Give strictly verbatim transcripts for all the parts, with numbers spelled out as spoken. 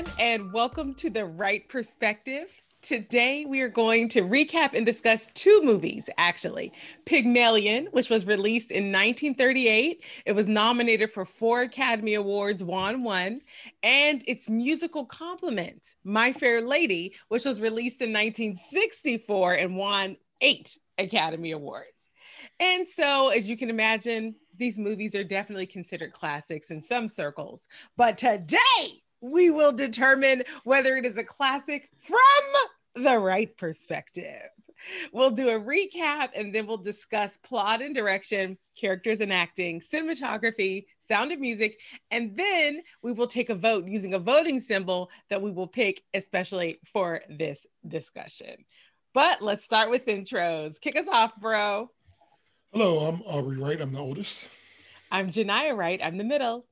everyone, and welcome to The Wright Perspective. Today, we are going to recap and discuss two movies, actually. Pygmalion, which was released in nineteen thirty-eight. It was nominated for four Academy Awards, won one. And its musical complement, My Fair Lady, which was released in nineteen sixty-four and won eight Academy Awards. And so, as you can imagine, these movies are definitely considered classics in some circles. But today, we will determine whether it is a classic from the right perspective. We'll do a recap and then we'll discuss plot and direction, characters and acting, cinematography, sound and music, and then we will take a vote using a voting symbol that we will pick especially for this discussion. But let's start with intros. Kick us off, bro. Hello, I'm Aubrey Wright. I'm the oldest. I'm Genia Wright. I'm the middle.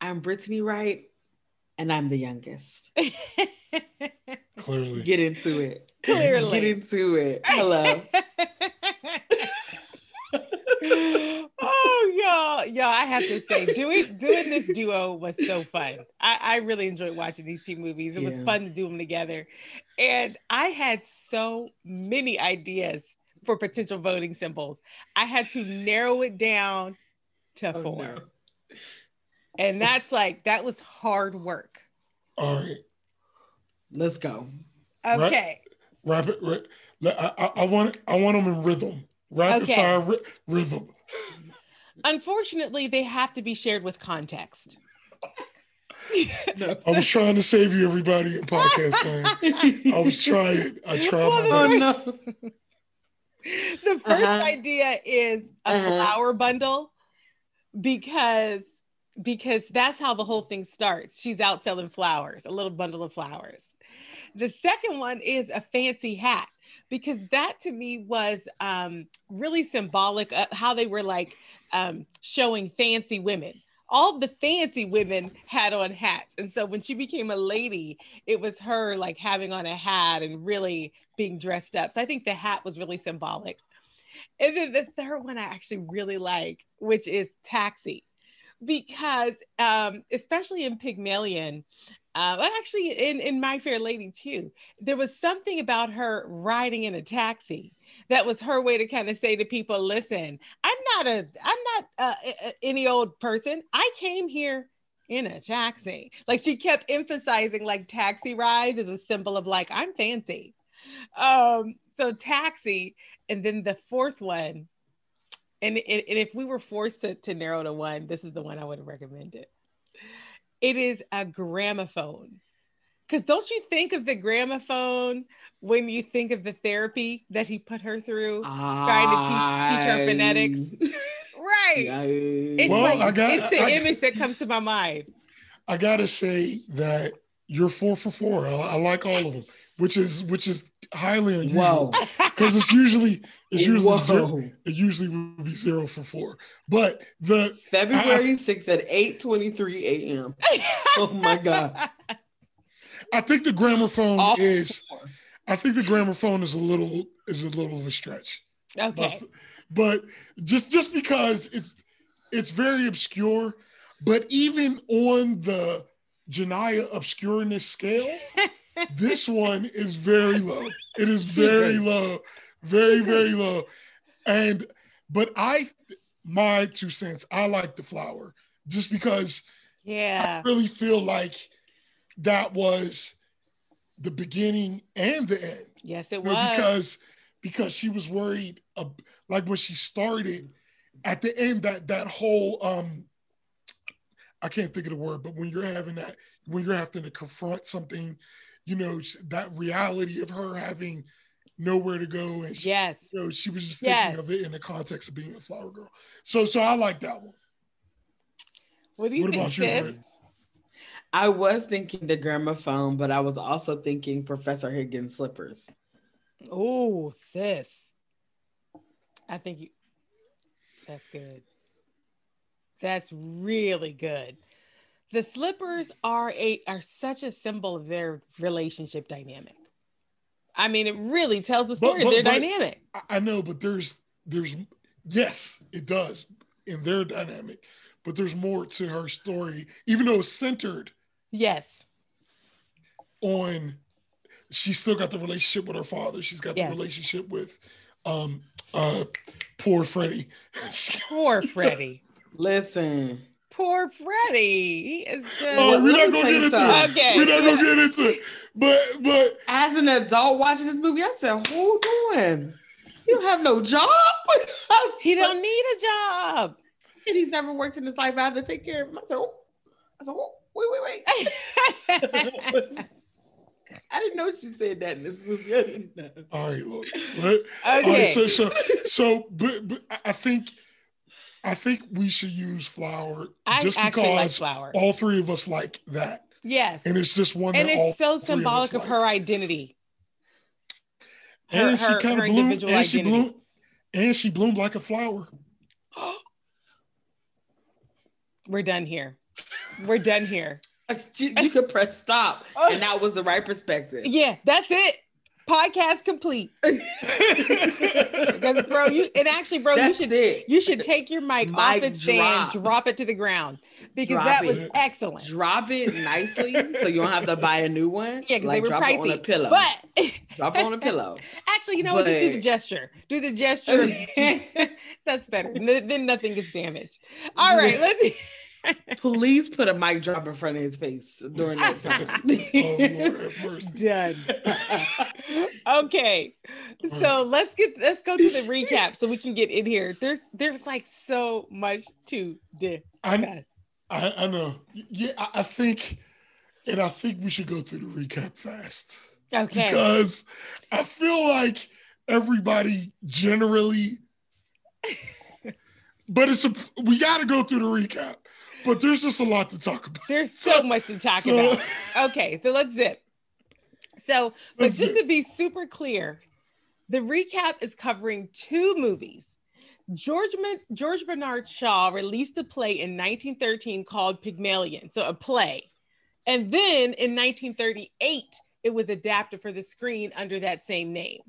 I'm Brittany Wright. And I'm the youngest. Clearly. Get into it. Clearly. Get into it. Hello. Oh, y'all. Y'all, I have to say, doing, doing this duo was so fun. I, I really enjoyed watching these two movies. It yeah. was fun to do them together. And I had so many ideas for potential voting symbols. I had to narrow it down to oh, four. No. And that's like, that was hard work. All right. Let's go. Okay. Rap, rap it, rap. I, I, I, want, I want them in rhythm. Rapid okay. fire ri- rhythm. Unfortunately, they have to be shared with context. No. I was trying to save you, everybody, in podcast land. I was trying. I tried well, my best. Oh, no. The first uh-huh. idea is a uh-huh. flower bundle because... because that's how the whole thing starts. She's out selling flowers, a little bundle of flowers. The second one is a fancy hat, because that to me was um, really symbolic of how they were like um, showing fancy women. All the fancy women had on hats. And so when she became a lady, it was her like having on a hat and really being dressed up. So I think the hat was really symbolic. And then the third one I actually really like, which is taxi. Because um, especially in Pygmalion, uh, actually in, in My Fair Lady too, there was something about her riding in a taxi that was her way to kind of say to people, listen, I'm not a, I'm not uh, a, any old person. I came here in a taxi. Like she kept emphasizing like taxi rides as a symbol of like, I'm fancy. Um, so taxi. And then the fourth one, And, and if we were forced to, to narrow to one, this is the one I would have recommended. It is a gramophone. Because don't you think of the gramophone when you think of the therapy that he put her through, I... trying to teach, teach her phonetics? Right. I... It's, well, like, I got, it's the I, image that comes to my mind. I got to say that you're four for four. I, I like all of them, which is which is highly unusual. Whoa. Because it's usually it's usually zero, it usually would be zero for four. But the February sixth at eight twenty-three a.m. Oh my God. I think the gramophone All is four. I think the gramophone is a little is a little of a stretch. Okay. But just just because it's it's very obscure, but even on the Genia obscureness scale, this one is very low. It is very low, very, very low. And, but I, my two cents, I like the flower just because yeah. I really feel like that was the beginning and the end. Yes, it you know, was. Because, because she was worried, uh, like when she started at the end, that, that whole, um, I can't think of the word, but when you're having that, when you're having to confront something, you know, that reality of her having nowhere to go. And she, yes. you know, she was just thinking yes. of it in the context of being a flower girl. So so I like that one. What do you what think, about you? I was thinking the gramophone, but I was also thinking Professor Higgins' slippers. Oh, sis. I think you... That's good. That's really good. The slippers are a are such a symbol of their relationship dynamic. I mean, it really tells the story but, but, of their dynamic. I know, but there's there's yes, it does in their dynamic, but there's more to her story, even though it's centered. Yes, on, she's still got the relationship with her father. She's got yes. the relationship with um, uh, poor Freddie. Poor Freddie. Listen. Poor Freddie. He is just. Oh, we're not gonna get into it. Okay. We're not yeah. gonna get into it. But but as an adult watching this movie, I said, "Hold on, you don't have no job. He don't need a job, and he's never worked in his life. I have to take care of him." I said, "Oh, I said, oh, wait, wait, wait." I didn't know she said that in this movie. I didn't know. All right, look. Let, okay. All right, so so so, but, but I think. I think we should use Flower I just because like Flower. all three of us like that. Yes. And it's just one and that it's all so symbolic of, of like. her identity. Her, and she her, kind her of bloomed, and identity. she bloomed and she bloomed like a flower. We're done here. We're done here. you, you could press stop. And that was The Right Perspective. Yeah, that's it. Podcast complete. Because bro, you and actually, bro, That's you should it. you should take your mic, mic off its stand, drop it to the ground because drop that it. was excellent. Drop it nicely so you don't have to buy a new one. Yeah, because like, they were drop pricey. It on a pillow. But drop it on a pillow. Actually, you know but... what? Just do the gesture. Do the gesture. That's better. N- then nothing gets damaged. All right, let's. Please put a mic drop in front of his face during that time. Oh, done. Okay, so let's get let's go to the recap so we can get in here. There's there's like so much to discuss. I, I, I know. Yeah, I, I think, and I think we should go through the recap fast. Okay. Because I feel like everybody generally, but it's a we got to go through the recap. But there's just a lot to talk about. There's so much to talk so, about. Okay, so let's zip. So, but just zip. to be super clear, the recap is covering two movies. George, George Bernard Shaw released a play in nineteen thirteen called Pygmalion, so a play. And then in nineteen thirty-eight, it was adapted for the screen under that same name.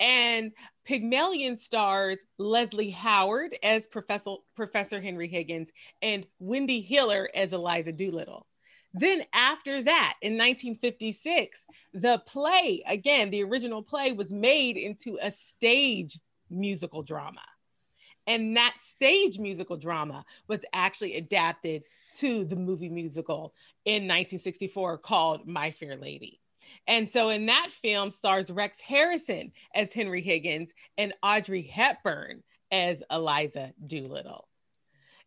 And Pygmalion stars Leslie Howard as Professor, Professor Henry Higgins and Wendy Hiller as Eliza Doolittle. Then after that, in nineteen fifty-six, the play, again, the original play was made into a stage musical drama. And that stage musical drama was actually adapted to the movie musical in nineteen sixty-four called My Fair Lady. And so in that film stars Rex Harrison as Henry Higgins and Audrey Hepburn as Eliza Doolittle.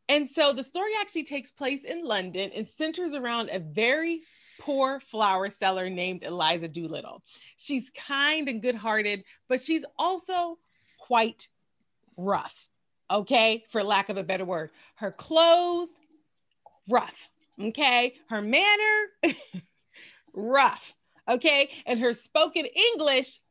And so the story actually takes place in London and centers around a very poor flower seller named Eliza Doolittle. She's kind and good-hearted, but she's also quite rough, okay? For lack of a better word. Her clothes, rough, okay? Her manner, rough. Okay, and her spoken English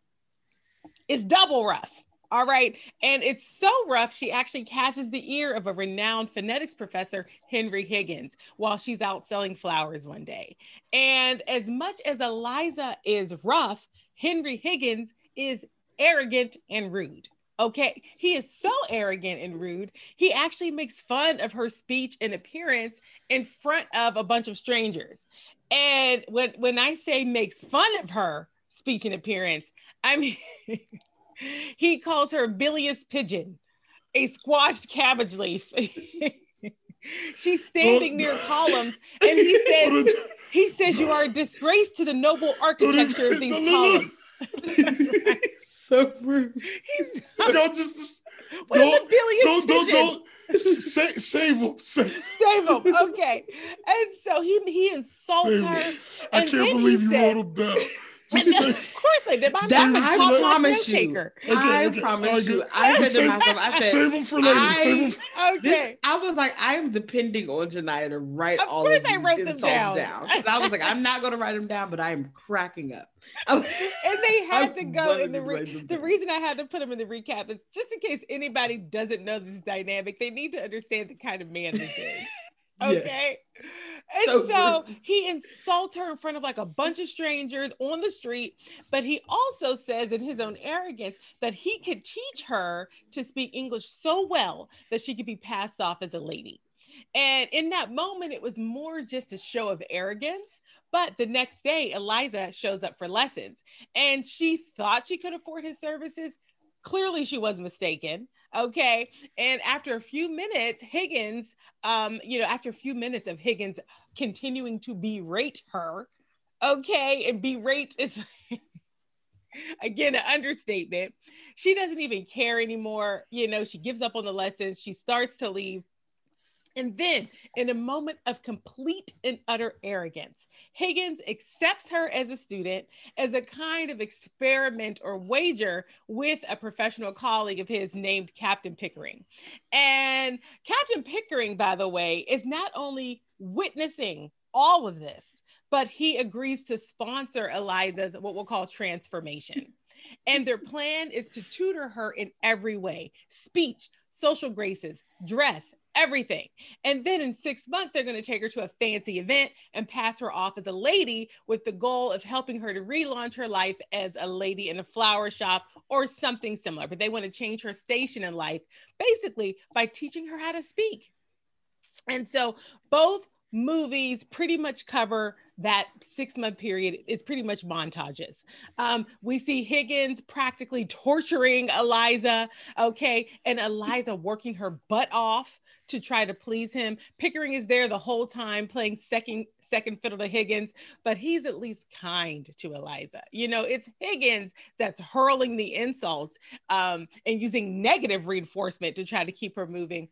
is double rough, all right? And it's so rough, she actually catches the ear of a renowned phonetics professor, Henry Higgins, while she's out selling flowers one day. And as much as Eliza is rough, Henry Higgins is arrogant and rude. Okay, he is so arrogant and rude, he actually makes fun of her speech and appearance in front of a bunch of strangers. And when, when I say makes fun of her speech and appearance, I mean, he calls her a bilious pigeon, a squashed cabbage leaf. She's standing oh, near columns and he says, he says, you are a disgrace to the noble architecture of these columns. So rude. He's so don't just what don't, is a bilious don't, pigeon? Don't, don't. Sa- save him. Save. save him. Okay. And so he he insults her. And I can't believe you said, wrote him down. Then, of course I did. My that, I, I promise you. Taker. Okay, I okay. promise right, you. I said to myself, I said, save him for later. I, save him for- okay. This, I was like, I am depending on Janiyah to write of all course of I wrote them down. down. I was like, I'm not going to write them down, but I am cracking up. and they had I to go in the re- the reason I had to put them in the recap is just in case anybody doesn't know this dynamic, they need to understand the kind of man this is. Okay. Yes. And so, so he insults her in front of like a bunch of strangers on the street, but he also says in his own arrogance that he could teach her to speak English so well that she could be passed off as a lady. And in that moment, it was more just a show of arrogance, But the next day, Eliza shows up for lessons and she thought she could afford his services. Clearly she was mistaken. Okay. And after a few minutes, Higgins, um, you know, after a few minutes of Higgins continuing to berate her, okay, and berate is again an understatement. She doesn't even care anymore. You know, she gives up on the lessons. She starts to leave. And then in a moment of complete and utter arrogance, Higgins accepts her as a student as a kind of experiment or wager with a professional colleague of his named Captain Pickering. And Captain Pickering, by the way, is not only witnessing all of this, but he agrees to sponsor Eliza's what we'll call transformation. And their plan is to tutor her in every way: speech, social graces, dress, everything. And then in six months, they're going to take her to a fancy event and pass her off as a lady with the goal of helping her to relaunch her life as a lady in a flower shop or something similar. But they want to change her station in life, basically by teaching her how to speak. And so both movies pretty much cover that six-month period. Is pretty much montages. Um, we see Higgins practically torturing Eliza, okay, and Eliza working her butt off to try to please him. Pickering is there the whole time playing second second fiddle to Higgins, but he's at least kind to Eliza. You know, it's Higgins that's hurling the insults um, and using negative reinforcement to try to keep her moving.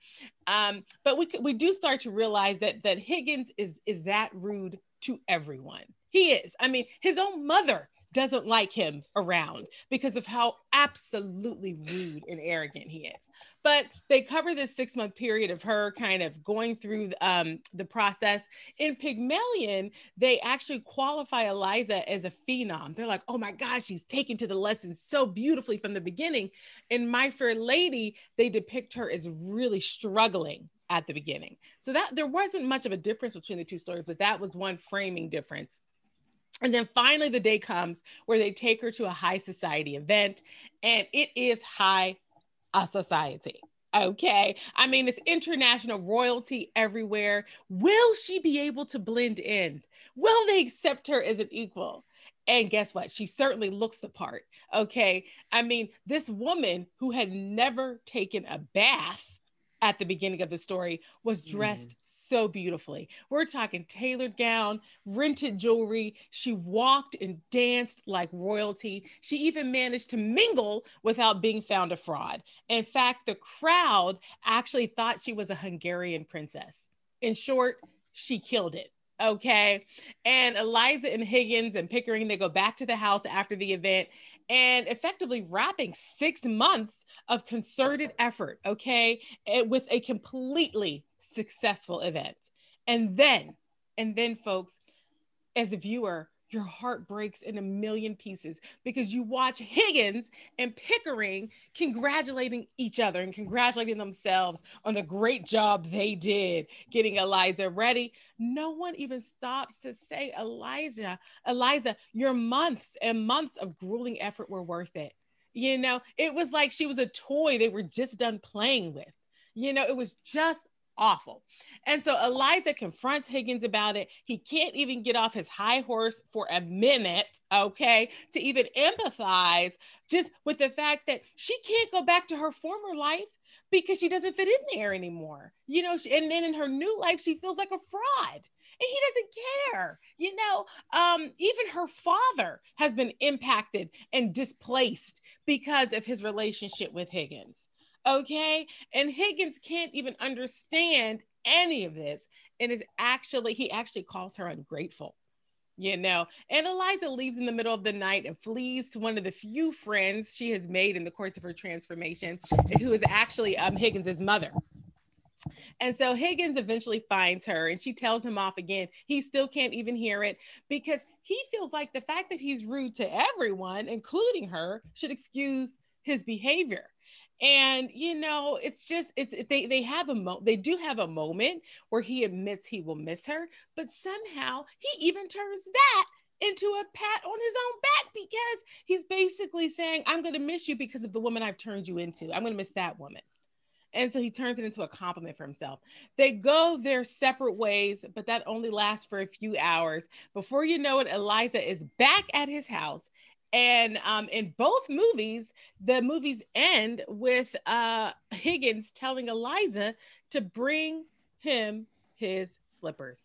Um, but we we do start to realize that that Higgins is is that rude to everyone. He is. I mean, his own mother doesn't like him around because of how absolutely rude and arrogant he is. But they cover this six month period of her kind of going through um, the process. In Pygmalion, they actually qualify Eliza as a phenom. They're like, oh my gosh, she's taken to the lessons so beautifully from the beginning. In My Fair Lady, they depict her as really struggling at the beginning. So that there wasn't much of a difference between the two stories, but that was one framing difference. And then finally the day comes where they take her to a high society event, and it is high society. Okay. I mean, it's international royalty everywhere. Will she be able to blend in? Will they accept her as an equal? And guess what? She certainly looks the part. Okay. I mean, this woman who had never taken a bath at the beginning of the story was dressed mm. so beautifully. We're talking tailored gown, rented jewelry. She walked and danced like royalty. She even managed to mingle without being found a fraud. In fact, the crowd actually thought she was a Hungarian princess. In short, she killed it. Okay. And Eliza and Higgins and Pickering, they go back to the house after the event and effectively wrapping six months of concerted effort, okay, it, with a completely successful event. And then, and then folks, as a viewer, your heart breaks in a million pieces because you watch Higgins and Pickering congratulating each other and congratulating themselves on the great job they did getting Eliza ready. No one even stops to say, Eliza, Eliza, your months and months of grueling effort were worth it. You know, it was like she was a toy they were just done playing with. You know, it was just awful. And so Eliza confronts Higgins about it. He can't even get off his high horse for a minute, okay, to even empathize just with the fact that she can't go back to her former life because she doesn't fit in there anymore. You know, she, and then in her new life, she feels like a fraud. And he doesn't care. You know, um, even her father has been impacted and displaced because of his relationship with Higgins. Okay. And Higgins can't even understand any of this. And is actually, he actually calls her ungrateful, you know, and Eliza leaves in the middle of the night and flees to one of the few friends she has made in the course of her transformation, who is actually um, Higgins's mother. And so Higgins eventually finds her and she tells him off again. He still can't even hear it because he feels like the fact that he's rude to everyone, including her, should excuse his behavior. And, you know, it's just, it's, they, they have a mo they do have a moment where he admits he will miss her, but somehow he even turns that into a pat on his own back because he's basically saying, I'm going to miss you because of the woman I've turned you into. I'm going to miss that woman. And so he turns it into a compliment for himself. They go their separate ways, but that only lasts for a few hours. Before you know it, Eliza is back at his house. And um, in both movies, the movies end with uh, Higgins telling Eliza to bring him his slippers.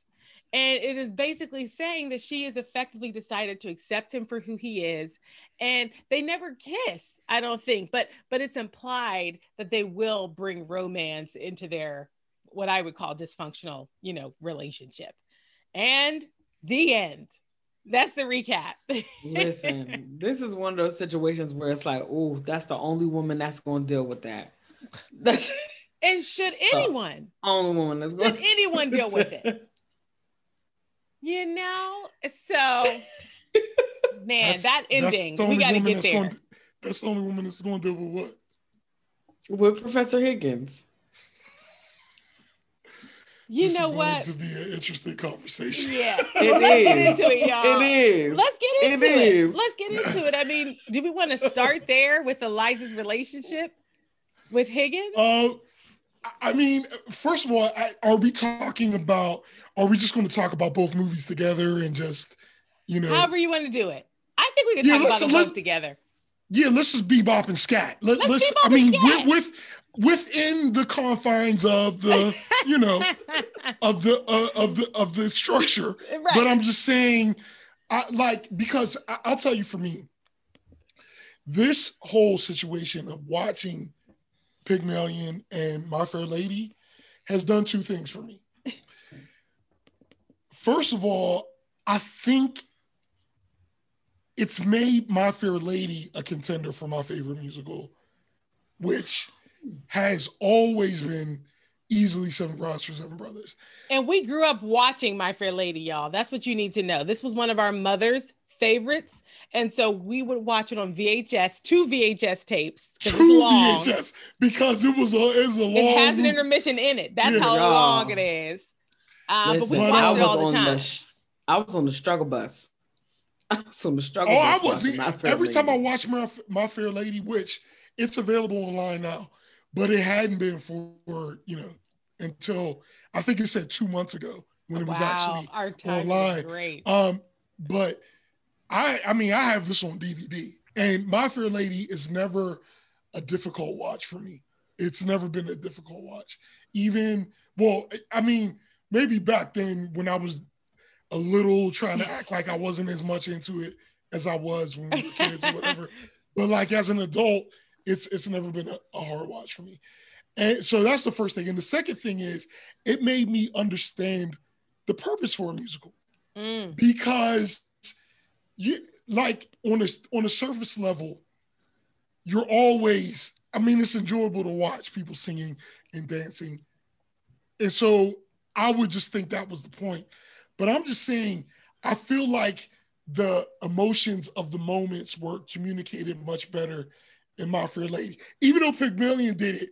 And it is basically saying that she has effectively decided to accept him for who he is. And they never kiss, I don't think, but but it's implied that they will bring romance into their, what I would call dysfunctional, you know, relationship. And the end. That's the recap. Listen, this is one of those situations where it's like, oh, that's the only woman that's going to deal with that. That's and should anyone, only woman that's gonna- should anyone deal with it? You know, so man, that's, that ending, we got to get there. Gonna, that's the only woman that's going to deal with what? With Professor Higgins. You this know is what? Going to be an interesting conversation. Yeah, well, it is. Let's get into it, y'all. It is. Let's get into it. It. Is. Let's get into it. I mean, do we want to start there with Eliza's relationship with Higgins? Uh, I mean, first of all, I, are we talking about? Are we just going to talk about both movies together and just, you know, however you want to do it? I think we can yeah, talk about them both together. Yeah, let's just bebop and scat. Let, let's. let's I mean, with, with within the confines of the, you know, of the uh, of the of the structure. Right. But I'm just saying, I, like, because I, I'll tell you, for me, this whole situation of watching Pygmalion and My Fair Lady has done two things for me. First of all, I think it's made My Fair Lady a contender for my favorite musical, which has always been easily Seven Brides for Seven Brothers. And we grew up watching My Fair Lady, y'all. That's what you need to know. This was one of our mother's favorites, and so we would watch it on V H S, two V H S tapes. Two long. V H S, because it was a, it was a long. It has an intermission in it. That's yeah. how long it is. Uh, Listen, but we watched it all the time. The, I was on the struggle bus. I was on the struggle. Oh, bus I was. He, every lady. Time I watched my, my Fair Lady, which it's available online now, but it hadn't been for, you know, until I think it said two months ago when it was wow, actually our time online. Was great. Um, but. I, I mean, I have this on D V D, and My Fair Lady is never a difficult watch for me. It's never been a difficult watch. Even, well, I mean, maybe back then when I was a little trying to act like I wasn't as much into it as I was when we were kids or whatever. But like as an adult, it's it's never been a, a hard watch for me. And so that's the first thing. And the second thing is it made me understand the purpose for a musical mm. because you, like on a, on a surface level, you're always, I mean, it's enjoyable to watch people singing and dancing. And so I would just think that was the point. But I'm just saying, I feel like the emotions of the moments were communicated much better in My Fair Lady. Even though Pygmalion did it,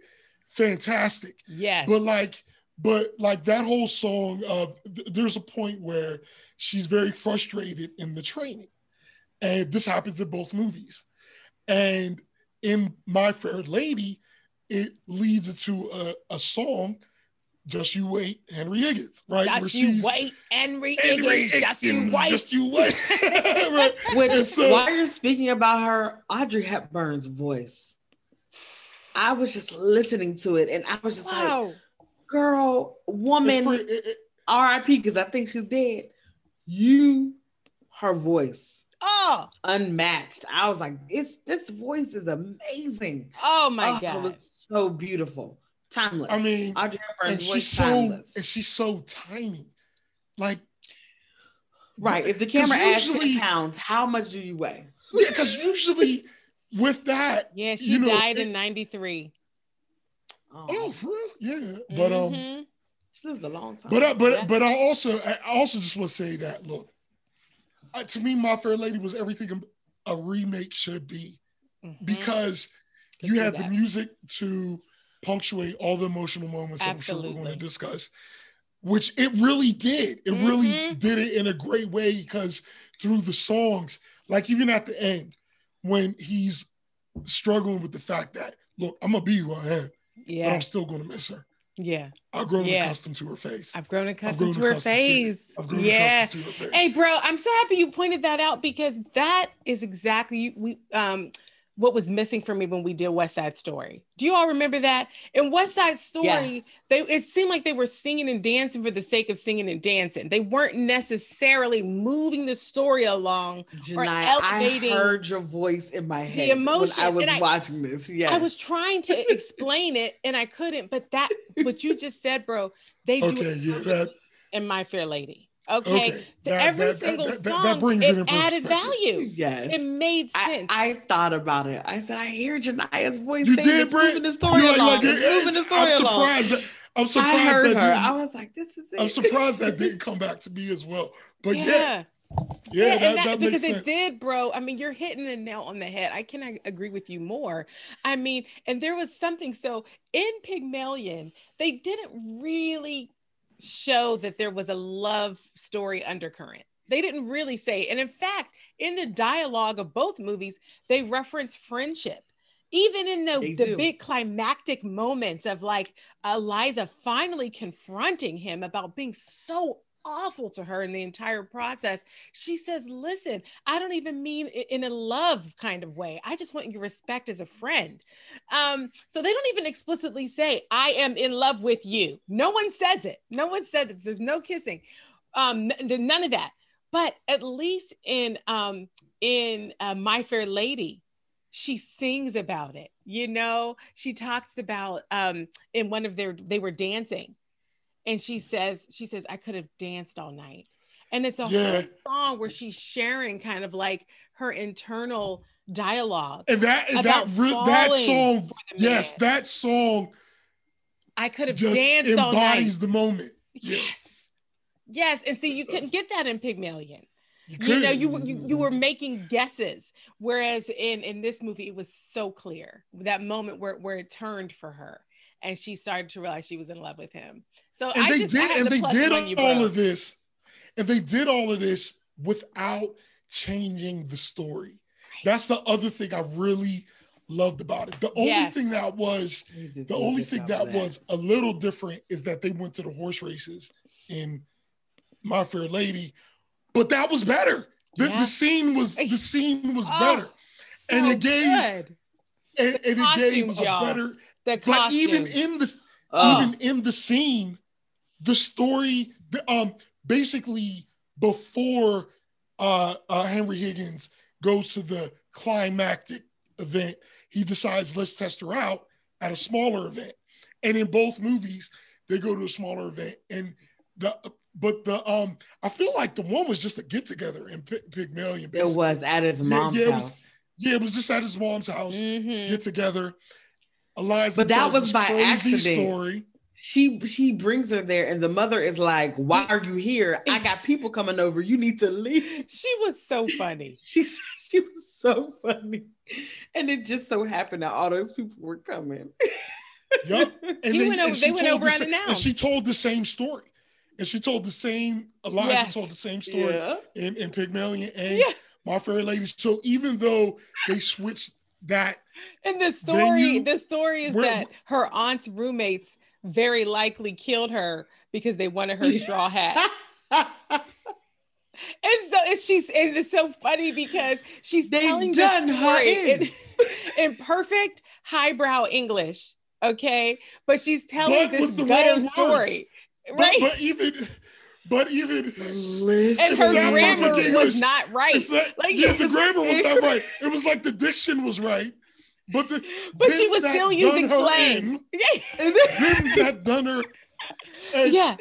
fantastic. Yeah. But like, But like that whole song of, th- there's a point where she's very frustrated in the training. And this happens in both movies. And in My Fair Lady, it leads into a, a song, Just You Wait, Henry Higgins, right? Just You Wait, Henry, Henry Higgins, Just You Wait. Just You Wait. Right? Which, so, while you're speaking about her, Audrey Hepburn's voice, I was just listening to it and I was just wow. like, girl, woman, pretty, it, it, R I P, because I think she's dead. You, her voice. Oh, unmatched. I was like, it's this voice is amazing. Oh my oh, God. It was so beautiful. Timeless. I mean, Audrey Hepburn's and voice, she's so timeless. And she's so tiny. Like, right. If the camera asks ten pounds, how much do you weigh? Yeah, because usually with that. Yeah, she you know, died it, in ninety-three. Oh, oh, for real? Yeah. But mm-hmm. um she lived a long time. But I, but yeah. but I also I also just want to say that look, uh, to me, My Fair Lady was everything a, a remake should be, mm-hmm. because Could you had that. The music to punctuate all the emotional moments Absolutely. That I'm sure we're going to discuss, which it really did. It mm-hmm. really did it in a great way because through the songs, like even at the end when he's struggling with the fact that look, I'm gonna be who I am. Yeah. But I'm still going to miss her. Yeah. I've grown yeah. accustomed to her face. I've grown accustomed, I've grown accustomed, to, her accustomed to, I've grown yeah. accustomed to her face. Yeah. Hey, bro, I'm so happy you pointed that out, because that is exactly we um what was missing for me when we did West Side Story. Do you all remember that? In West Side Story, yeah. they it seemed like they were singing and dancing for the sake of singing and dancing. They weren't necessarily moving the story along Janine, or elevating. I heard your voice in my head the emotion, when I was I, watching this. Yeah, I was trying to explain it and I couldn't. But that, what you just said, bro, they okay, do it yeah, that, in My Fair Lady. Okay, okay. That, every that, single that, that, song, that brings it, it added value. Yes. It made sense. I, I thought about it. I said, I hear Jania's voice you saying did, it's moving the story like, along. Like, it, it's moving the story I'm along. Surprised that, I'm surprised I heard that her. I was like, this is it. I'm surprised that didn't come back to me as well. But yeah. Yeah, yeah, yeah that, that, that because makes sense. It did, bro. I mean, you're hitting the nail on the head. I cannot agree with you more. I mean, and there was something. So in Pygmalion, they didn't really show that there was a love story undercurrent. They didn't really say, and in fact, in the dialogue of both movies, they reference friendship. Even in the, the big climactic moments of like Eliza finally confronting him about being so awful to her in the entire process, she says, listen, I don't even mean it in a love kind of way. I just want your respect as a friend. Um, so they don't even explicitly say, I am in love with you. No one says it. No one says it. There's no kissing. Um, none of that. But at least in, um, in uh, My Fair Lady, she sings about it. You know, she talks about um, in one of their, they were dancing. And she says, she says, I could have danced all night. And it's a yeah. whole song where she's sharing kind of like her internal dialogue. And that and that, that song, yes, man. That song. I could have danced all night. Embodies the moment. Yes. yes. Yes. And see, you couldn't get that in Pygmalion. You, you know, you, you you were making guesses. Whereas in, in this movie, it was so clear. That moment where, where it turned for her. And she started to realize she was in love with him. So and I they just, did, I and the they did all bro. of this, and they did all of this without changing the story. Right. That's the other thing I really loved about it. The only yes. thing that was, the only thing that was a little different is that they went to the horse races in My Fair Lady, but that was better. The, yeah. the scene was the scene was oh, better, so and it gave good. and, and it costumes, gave a better. The but even in the oh. even in the scene. The story, the, um, basically before uh, uh, Henry Higgins goes to the climactic event, he decides let's test her out at a smaller event. And in both movies, they go to a smaller event. And the but the um, I feel like the one was just a get together in P- Pygmalion. Basically. It was at his mom's yeah, yeah, house. It was, yeah, it was just at his mom's house. Mm-hmm. Get together. Eliza, but that was by accident. Story. She she brings her there, and the mother is like, "Why are you here? I got people coming over. You need to leave." She was so funny. she she was so funny, and it just so happened that all those people were coming. Yep, and he they went over. And they went over the same, and she told the same story, and she told the same. Eliza yes. told the same story yeah. in, in Pygmalion and yeah. My Fair Lady. So even though they switched that, and the story, you, the story is that her aunt's roommates very likely killed her because they wanted her straw hat. And so and she's and it's so funny because she's They've telling this story in, in perfect highbrow English, okay? But she's telling but this gutter story, words. Right? But, but even, but even, listen, and her grammar was English. Not right. That, like, yeah, the grammar was not right. It was like the diction was right. But, the, but she was still using slang. Yeah. That done her. And, yeah.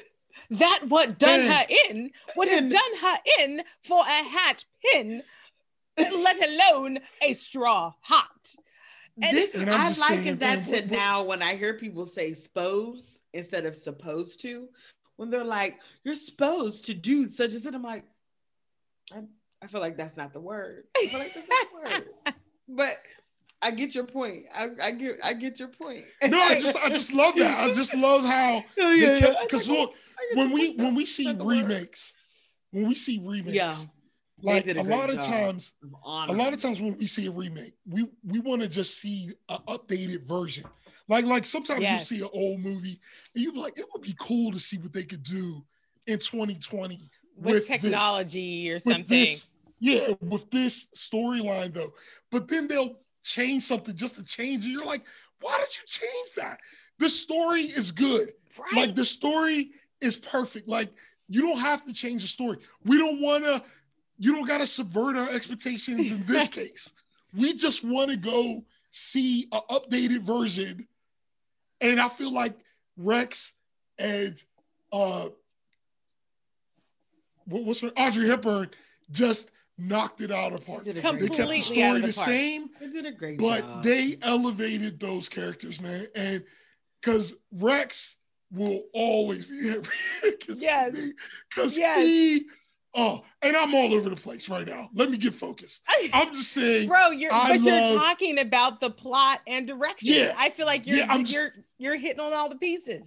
That what done and, her in would and, have done her in for a hat pin, let alone a straw hat. And, this, and I liken that to what, what, now when I hear people say spose instead of supposed to, when they're like, you're supposed to do such and such. I'm like, I, I feel like that's not the word. I feel like that's not the word. But I get your point. I, I get I get your point. No, I just I just love that. I just love how oh, yeah, because yeah. look, when we when we see remakes, when we see remakes, yeah. Like a, a lot of times, of a lot of times when we see a remake, we we want to just see an updated version. Like like sometimes yes. you see an old movie and you're like, it would be cool to see what they could do in twenty twenty with, with technology this, or something. This, yeah, with this storyline though. But then they'll change something just to change it. You're like, why did you change that? The story is good. Right. Like the story is perfect. Like you don't have to change the story. We don't want to, you don't got to subvert our expectations in this case. We just want to go see an updated version. And I feel like Rex and uh, what, what's her, Audrey Hepburn just knocked it out of the park. They, they kept the story the, the same, they did a great but job. They elevated those characters, man. And because Rex will always be Henry Higgins. Yes. Because yes. he, oh, and I'm all over the place right now. Let me get focused. I'm just saying. Bro, you're, I but love, you're talking about the plot and direction. Yeah, I feel like you're, yeah, you're, just, you're, you're hitting on all the pieces.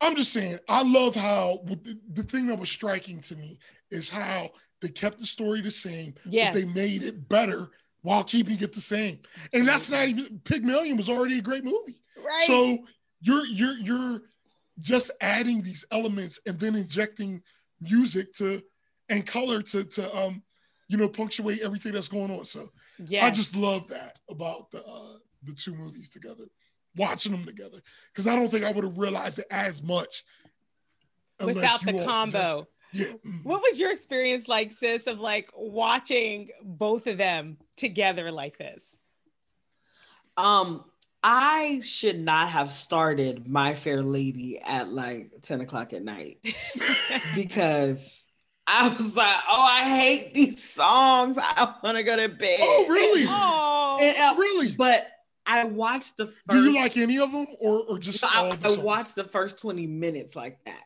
I'm just saying, I love how, the, the thing that was striking to me is how they kept the story the same, yes. but they made it better while keeping it the same. And that's not even, Pygmalion was already a great movie. Right. So you're you're you're just adding these elements and then injecting music to and color to to um you know punctuate everything that's going on. So yeah, I just love that about the uh, the two movies together, watching them together, because I don't think I would have realized it as much without the combo. Yeah. What was your experience like, sis, of like watching both of them together like this? Um, I should not have started My Fair Lady at like ten o'clock at night because I was like, oh, I hate these songs. I want to go to bed. Oh, really? Oh, and, uh, really? But I watched the first... Do you like any of them or, or just... No, all I, the I watched the first twenty minutes like that.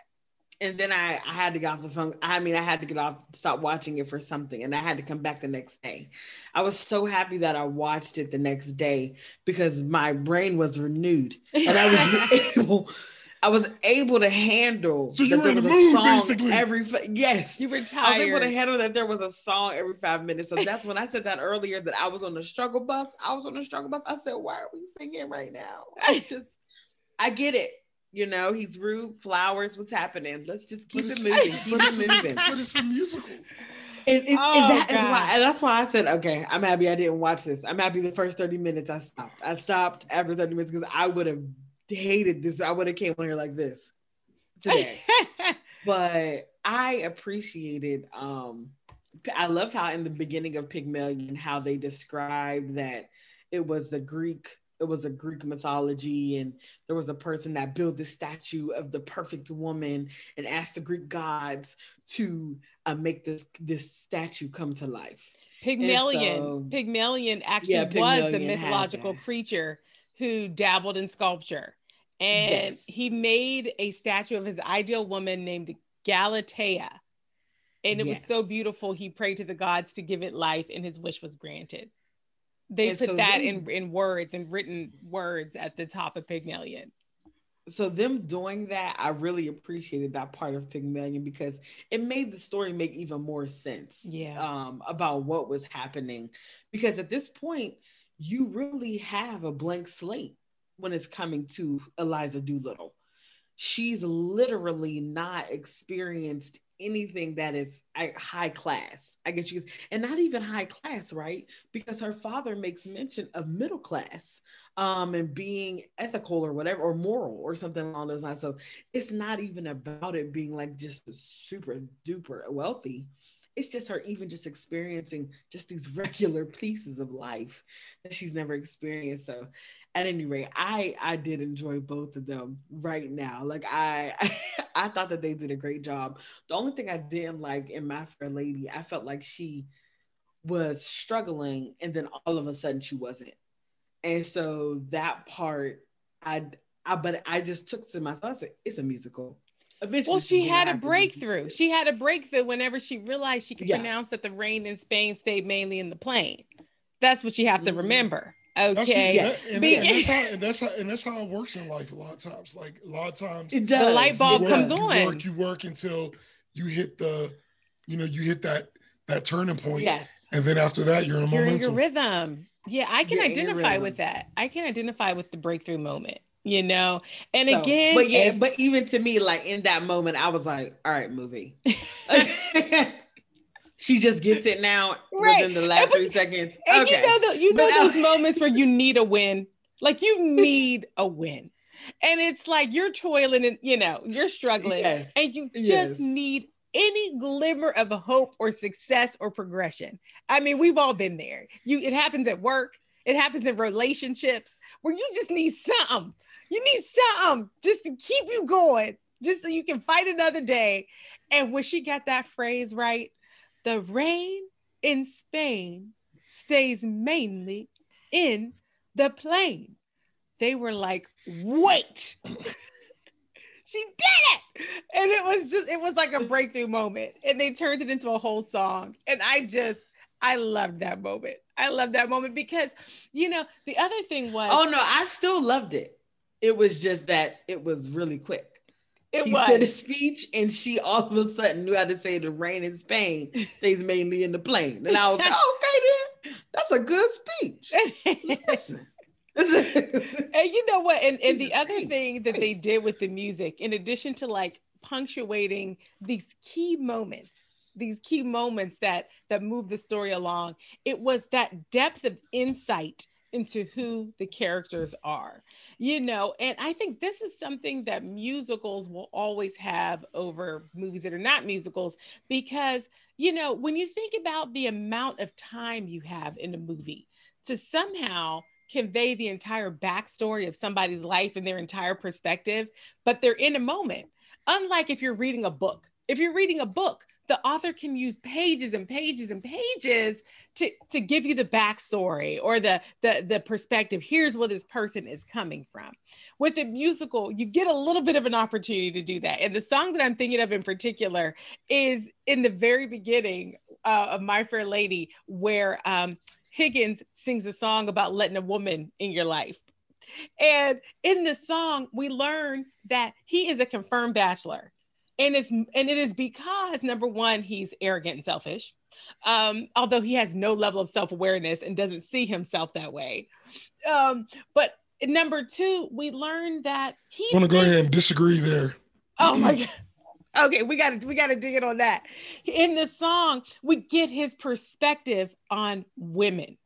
And then I, I had to get off the phone. I mean, I had to get off, stop watching it for something. And I had to come back the next day. I was so happy that I watched it the next day because my brain was renewed. And I was able, I was able to handle so that there was a mood, song basically. every, yes. You were tired. I was able to handle that there was a song every five minutes. So that's when I said that earlier that I was on the struggle bus. I was on the struggle bus. I said, why are we singing right now? I just, I get it. You know, he's rude, flowers, what's happening? Let's just keep it moving, keep it moving. But it's a musical. And, it, oh, and, that is why, and that's why I said, okay, I'm happy I didn't watch this. I'm happy the first thirty minutes I stopped. I stopped after thirty minutes because I would have hated this. I would have came on here like this today. But I appreciated, um, I loved how in the beginning of Pygmalion, how they described that it was the Greek It was a Greek mythology, and there was a person that built the statue of the perfect woman and asked the Greek gods to uh, make this this statue come to life. Pygmalion, so, Pygmalion actually yeah, Pygmalion was the mythological creature who dabbled in sculpture, and yes. he made a statue of his ideal woman named Galatea, and it yes. was so beautiful. He prayed to the gods to give it life, and his wish was granted. They and put so that them, in, in words and written words at the top of Pygmalion. So them doing that, I really appreciated that part of Pygmalion because it made the story make even more sense. Yeah. Um, about what was happening. Because at this point, you really have a blank slate when it's coming to Eliza Doolittle. She's literally not experienced anything that is high class, I guess you could, and not even high class, right? Because her father makes mention of middle class um, and being ethical or whatever, or moral or something along those lines. So it's not even about it being like just super duper wealthy. It's just her even just experiencing just these regular pieces of life that she's never experienced. So at any rate, I, I did enjoy both of them right now. Like I, I thought that they did a great job. The only thing I didn't like in My Fair Lady, I felt like she was struggling and then all of a sudden she wasn't. And so that part, I, I but I just took to myself, I said, it's a musical. Eventually well, she, she had a breakthrough. She had a breakthrough whenever she realized she could yeah. pronounce that the rain in Spain stayed mainly in the plain. That's what you have to remember. Okay. That's, and, that, and, that's how, and, that's how, and that's how it works in life a lot of times. Like a lot of times it does. The light bulb work, comes on. You work, you work until you hit the, you know, you hit that that turning point. Yes. And then after that, you're in a you're momentum. In your rhythm. Yeah, I can you're identify with that. I can identify with the breakthrough moment, you know? And so, again. But yeah, if, but even to me, like in that moment, I was like, all right, movie. She just gets it now right. within the last three seconds. And okay. you know, the, you know but, those moments where you need a win. Like you need a win. And it's like you're toiling and, you know, you're struggling. Yes. And you just yes. need any glimmer of hope or success or progression. I mean, we've all been there. You, it happens at work. It happens in relationships where you just need something. You need something just to keep you going, just so you can fight another day. And when she got that phrase right, the rain in Spain stays mainly in the plain. They were like, wait. She did it. And it was just, it was like a breakthrough moment. And they turned it into a whole song. And I just, I loved that moment. I loved that moment because, you know, the other thing was. Oh no, I still loved it. It was just that it was really quick. It he was. said a speech and she all of a sudden knew how to say the rain in Spain stays mainly in the plain. And I was like, oh, okay then, that's a good speech. Listen. And you know what? And, and the other thing that they did with the music, in addition to like punctuating these key moments, these key moments that that move the story along, it was that depth of insight into who the characters are, you know? And I think this is something that musicals will always have over movies that are not musicals, because, you know, when you think about the amount of time you have in a movie to somehow convey the entire backstory of somebody's life and their entire perspective, but they're in a moment. Unlike if you're reading a book, if you're reading a book, the author can use pages and pages and pages to, to give you the backstory or the, the, the perspective. Here's where this person is coming from. With a musical, you get a little bit of an opportunity to do that. And the song that I'm thinking of in particular is in the very beginning uh, of My Fair Lady, where um, Higgins sings a song about letting a woman in your life. And in the song, we learn that he is a confirmed bachelor. And it's and it is because, number one, he's arrogant and selfish, um, although he has no level of self-awareness and doesn't see himself that way. Um, but number two, we learned that he- I want to go ahead and disagree there. Oh my God. Okay, we gotta we gotta dig in on that. In the song, we get his perspective on women.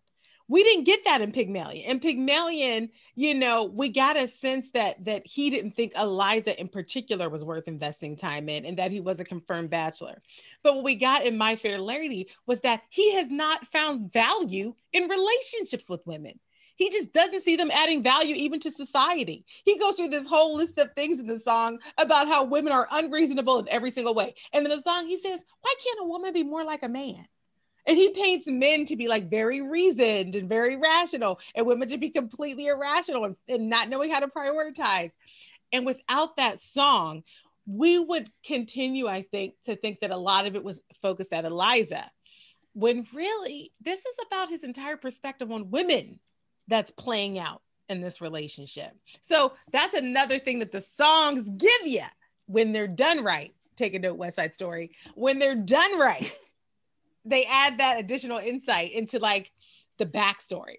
We didn't get that in Pygmalion. In Pygmalion, you know, we got a sense that that he didn't think Eliza in particular was worth investing time in, and that he was a confirmed bachelor. But what we got in My Fair Lady was that he has not found value in relationships with women. He just doesn't see them adding value even to society. He goes through this whole list of things in the song about how women are unreasonable in every single way. And in the song, he says, why can't a woman be more like a man? And he paints men to be like very reasoned and very rational, and women to be completely irrational and, and not knowing how to prioritize. And without that song, we would continue, I think, to think that a lot of it was focused at Eliza, when really this is about his entire perspective on women that's playing out in this relationship. So that's another thing that the songs give you when they're done right. Take a note, West Side Story. When they're done right, they add that additional insight into like the backstory.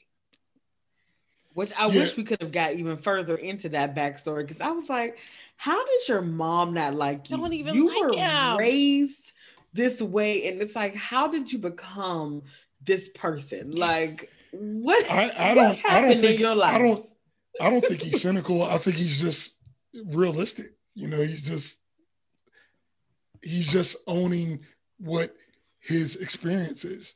Which I yeah. wish we could have got even further into that backstory, because I was like, how does your mom not like you? Don't even you like were him. Raised this way, and it's like, how did you become this person? Like, What I, I don't what I don't think I don't I don't think he's cynical. I think he's just realistic. You know, he's just he's just owning what his experience is.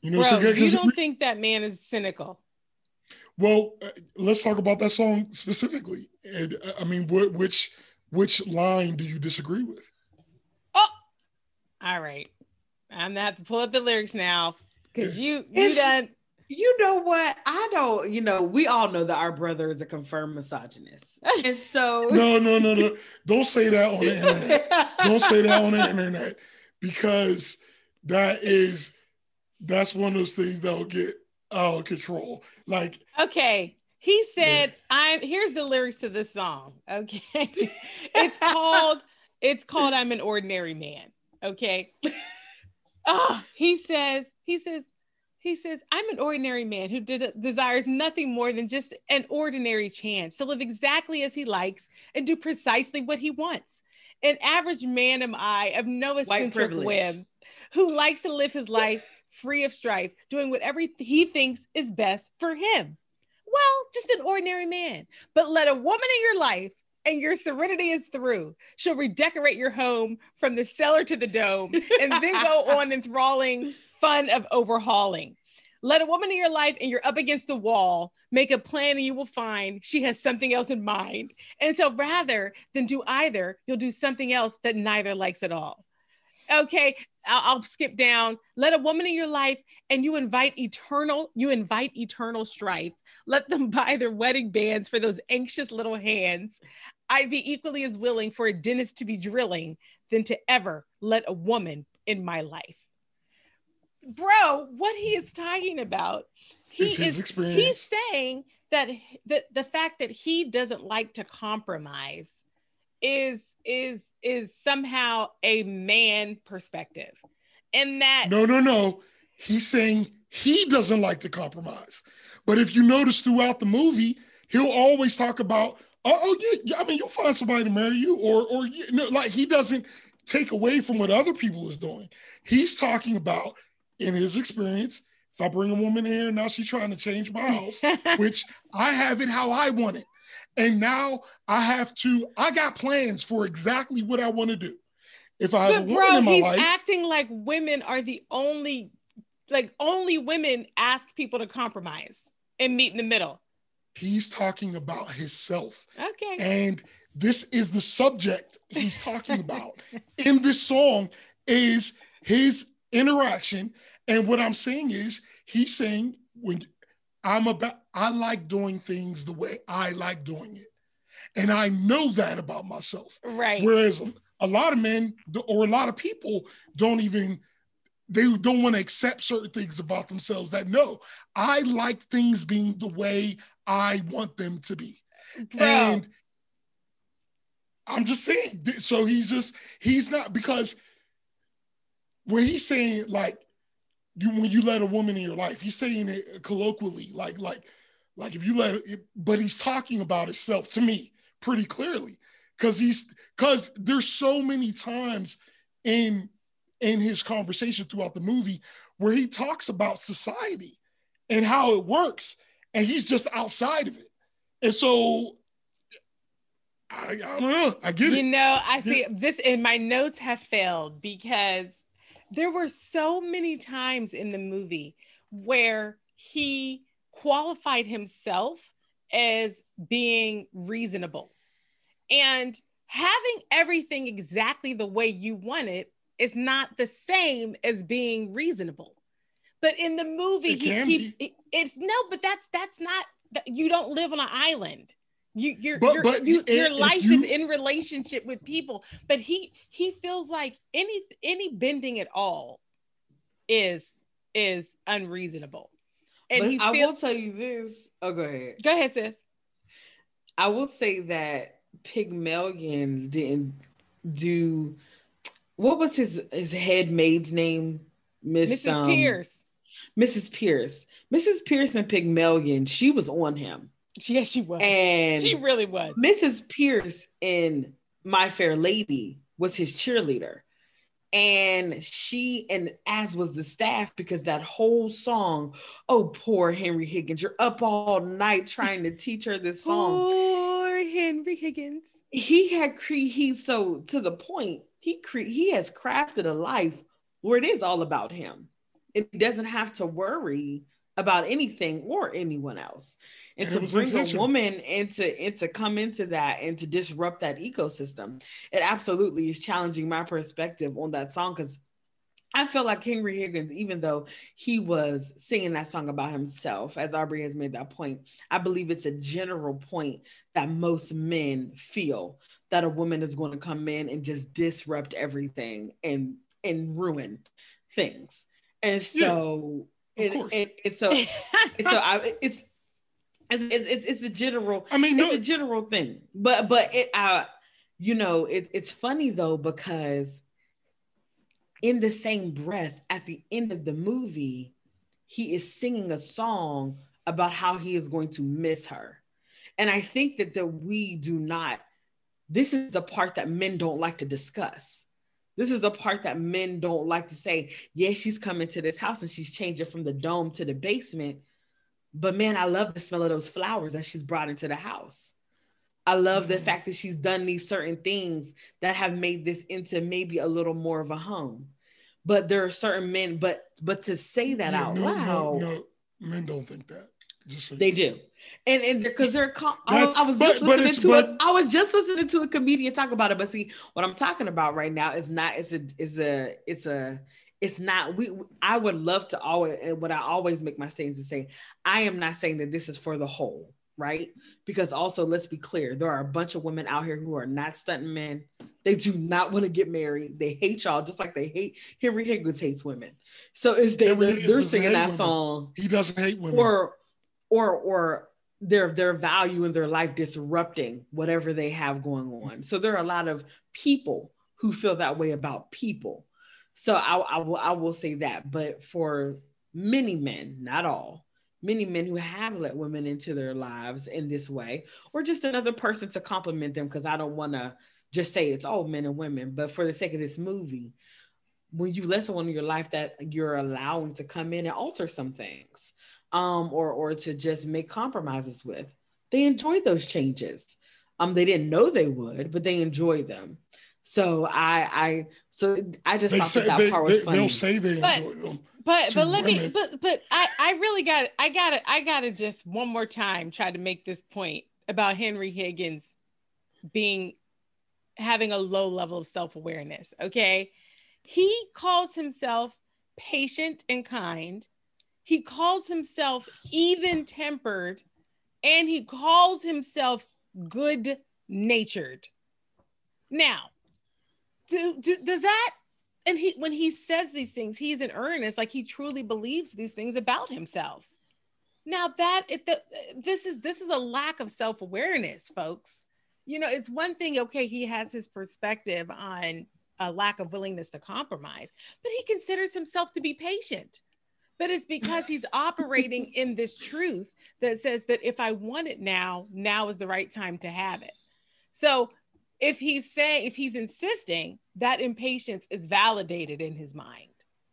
You know, Bro, so, you don't think that man is cynical? Well, uh, let's talk about that song specifically. And uh, I mean, what which which line do you disagree with? Oh, all right. I'm gonna have to pull up the lyrics now. Because you, you done, you know what? I don't, you know, we all know that our brother is a confirmed misogynist. And so. No, no, no, no. Don't say that on the internet. Don't say that on the internet. Because that is, that's one of those things that will get out of control. Like. Okay. He said, yeah. I'm, here's the lyrics to this song. Okay. It's called, it's called I'm an Ordinary Man. Okay. Oh, he says, he says, he says, I'm an ordinary man who de- desires nothing more than just an ordinary chance to live exactly as he likes and do precisely what he wants. An average man am I, of no eccentric whim, who likes to live his life free of strife, doing whatever he thinks is best for him. Well, just an ordinary man. But let a woman in your life, and your serenity is through. She'll redecorate your home from the cellar to the dome and then go on enthralling fun of overhauling. Let a woman in your life and you're up against the wall, make a plan and you will find she has something else in mind. And so rather than do either, you'll do something else that neither likes at all. Okay, I'll, I'll skip down. Let a woman in your life and you invite eternal, you invite eternal strife. Let them buy their wedding bands for those anxious little hands. I'd be equally as willing for a dentist to be drilling than to ever let a woman in my life. Bro, what he is talking about, he is, he's saying that the, the fact that he doesn't like to compromise is, is, is somehow a man perspective. And that- No, no, no. He's saying he doesn't like to compromise. But if you notice throughout the movie, he'll always talk about, oh, yeah, yeah, I mean, you'll find somebody to marry you, or, or you know, like he doesn't take away from what other people is doing. He's talking about, in his experience, if I bring a woman here, now she's trying to change my house, which I have it how I want it. And now I have to, I got plans for exactly what I want to do. If I have but a woman bro, in my he's life. Acting like women are the only, like only women ask people to compromise and meet in the middle. He's talking about himself. Okay. And this is the subject he's talking about in this song is his interaction. And what I'm saying is he's saying when I'm about, I like doing things the way I like doing it. And I know that about myself. Right. Whereas a lot of men or a lot of people don't even, they don't want to accept certain things about themselves that no, I like things being the way I want them to be. Bro. And I'm just saying, so he's just, he's not, because when he's saying like, you, when you let a woman in your life, he's saying it colloquially, like, like, like if you let it, but he's talking about himself to me pretty clearly. Cause he's, cause there's so many times in, in his conversation throughout the movie where he talks about society and how it works and he's just outside of it. And so I, I don't know. I get it. You know, I see this and my notes have failed because there were so many times in the movie where he qualified himself as being reasonable. And having everything exactly the way you want it is not the same as being reasonable. But in the movie, it he keeps, it, it's no, but that's, that's not, you don't live on an island. You, you're, but, you're, but you, if, your life you, is in relationship with people, but he he feels like any any bending at all is is unreasonable. And but he I feels, will tell you this. Oh, go ahead. Go ahead, sis. I will say that Pygmalion didn't do. What was his his head maid's name? Miss, Missus Um, Pierce. Missus Pierce. Missus Pierce and Pygmalion. She was on him. Yes, she was. And she really was. Missus Pierce in My Fair Lady was his cheerleader. And she, and as was the staff, because that whole song, oh, poor Henry Higgins, you're up all night trying to teach her this song. Poor Henry Higgins. He had, cre- he's so to the point, he cre- he has crafted a life where it is all about him. It doesn't have to worry about anything or anyone else. And, and to bring a woman and to, and to come into that and to disrupt that ecosystem, it absolutely is challenging my perspective on that song because I feel like Henry Higgins, even though he was singing that song about himself, as Aubrey has made that point, I believe it's a general point that most men feel that a woman is going to come in and just disrupt everything and, and ruin things. And so... Yeah. And, and, and so, and so I, it's, it's it's it's a general. I mean, it's no, a general thing. But but it, I, you know, it, it's funny though because in the same breath, at the end of the movie, he is singing a song about how he is going to miss her. And I think that, that we do not, this is the part that men don't like to discuss. This is the part that men don't like to say, yeah, she's coming to this house and she's changing from the dome to the basement. But man, I love the smell of those flowers that she's brought into the house. I love the fact that she's done these certain things that have made this into maybe a little more of a home. But there are certain men, but but to say that yeah, out no, loud. No, no, men don't think that. Just so they do. Know. And and because they're, I was, I was just but, listening but to, but, a, I was just listening to a comedian talk about it. But see, what I'm talking about right now is not, it's a, it's a, it's a, it's not, we, I would love to always, and what I always make my statements is saying, I am not saying that this is for the whole. Right? Because also, let's be clear, there are a bunch of women out here who are not stunting men. They do not want to get married. They hate y'all just like they hate, Henry Higgins hates women. So it's they, they're, they're singing that women. song. He doesn't hate women. Or, or, or their, their value in their life disrupting whatever they have going on. So there are a lot of people who feel that way about people. So I, I will, I will say that, but for many men, not all, many men who have let women into their lives in this way, or just another person to compliment them, because I don't want to just say it's all men and women, but for the sake of this movie, when you let someone in your life that you're allowing to come in and alter some things, um, or, or to just make compromises with, they enjoy those changes. Um, they didn't know they would, but they enjoy them. So I, I, so I just they thought say, that, that they, part was they, funny. They'll say they but, enjoy them. But, but let women. me, but, but I, I really got it. I got it. I got to just one more time try to make this point about Henry Higgins being, having a low level of self-awareness. Okay. He calls himself patient and kind. He calls himself even-tempered, and he calls himself good-natured. Now, Do, do, does that, and he, when he says these things, he's in earnest, like he truly believes these things about himself. Now that, it, the, this is, this is a lack of self-awareness, folks. You know, it's one thing, okay, he has his perspective on a lack of willingness to compromise, but he considers himself to be patient. But it's because he's operating in this truth that says that if I want it now, now is the right time to have it. So if he's saying, if he's insisting, that impatience is validated in his mind.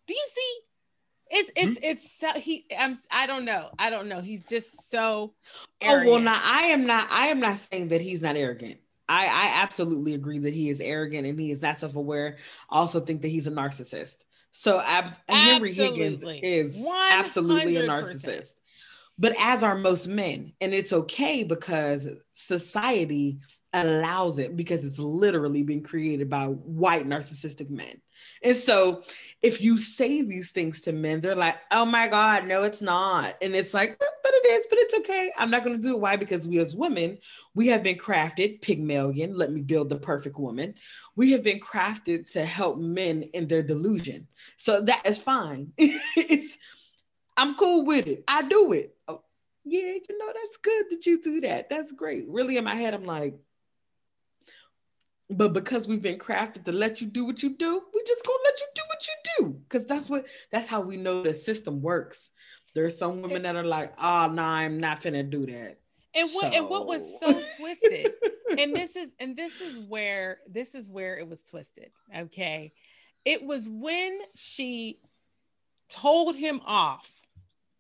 Do you see? It's, it's, it's, so, he, I'm, I don't know. I don't know. He's just so arrogant. Oh, well, now I am not, I am not saying that he's not arrogant. I, I absolutely agree that he is arrogant and he is not self-aware. I also think that he's a narcissist. So ab- Henry Higgins is one hundred percent absolutely a narcissist, but as are most men. And it's okay because society allows it, because it's literally been created by white narcissistic men. And so if you say these things to men, they're like, oh my God, no, it's not. And it's like, but it is, but it's okay. I'm not going to do it. Why? Because we as women, we have been crafted, Pygmalion, let me build the perfect woman. We have been crafted to help men in their delusion. So that is fine. It's, I'm cool with it. I do it. Oh, yeah, you know, that's good that you do that. That's great. Really in my head, I'm like, but because we've been crafted to let you do what you do, we just gonna let you do what you do. Because that's what, that's how we know the system works. There's some women that are like, oh, nah, I'm not finna do that. And what so. and what was so twisted, and this is and this is where this is where it was twisted. Okay. It was when she told him off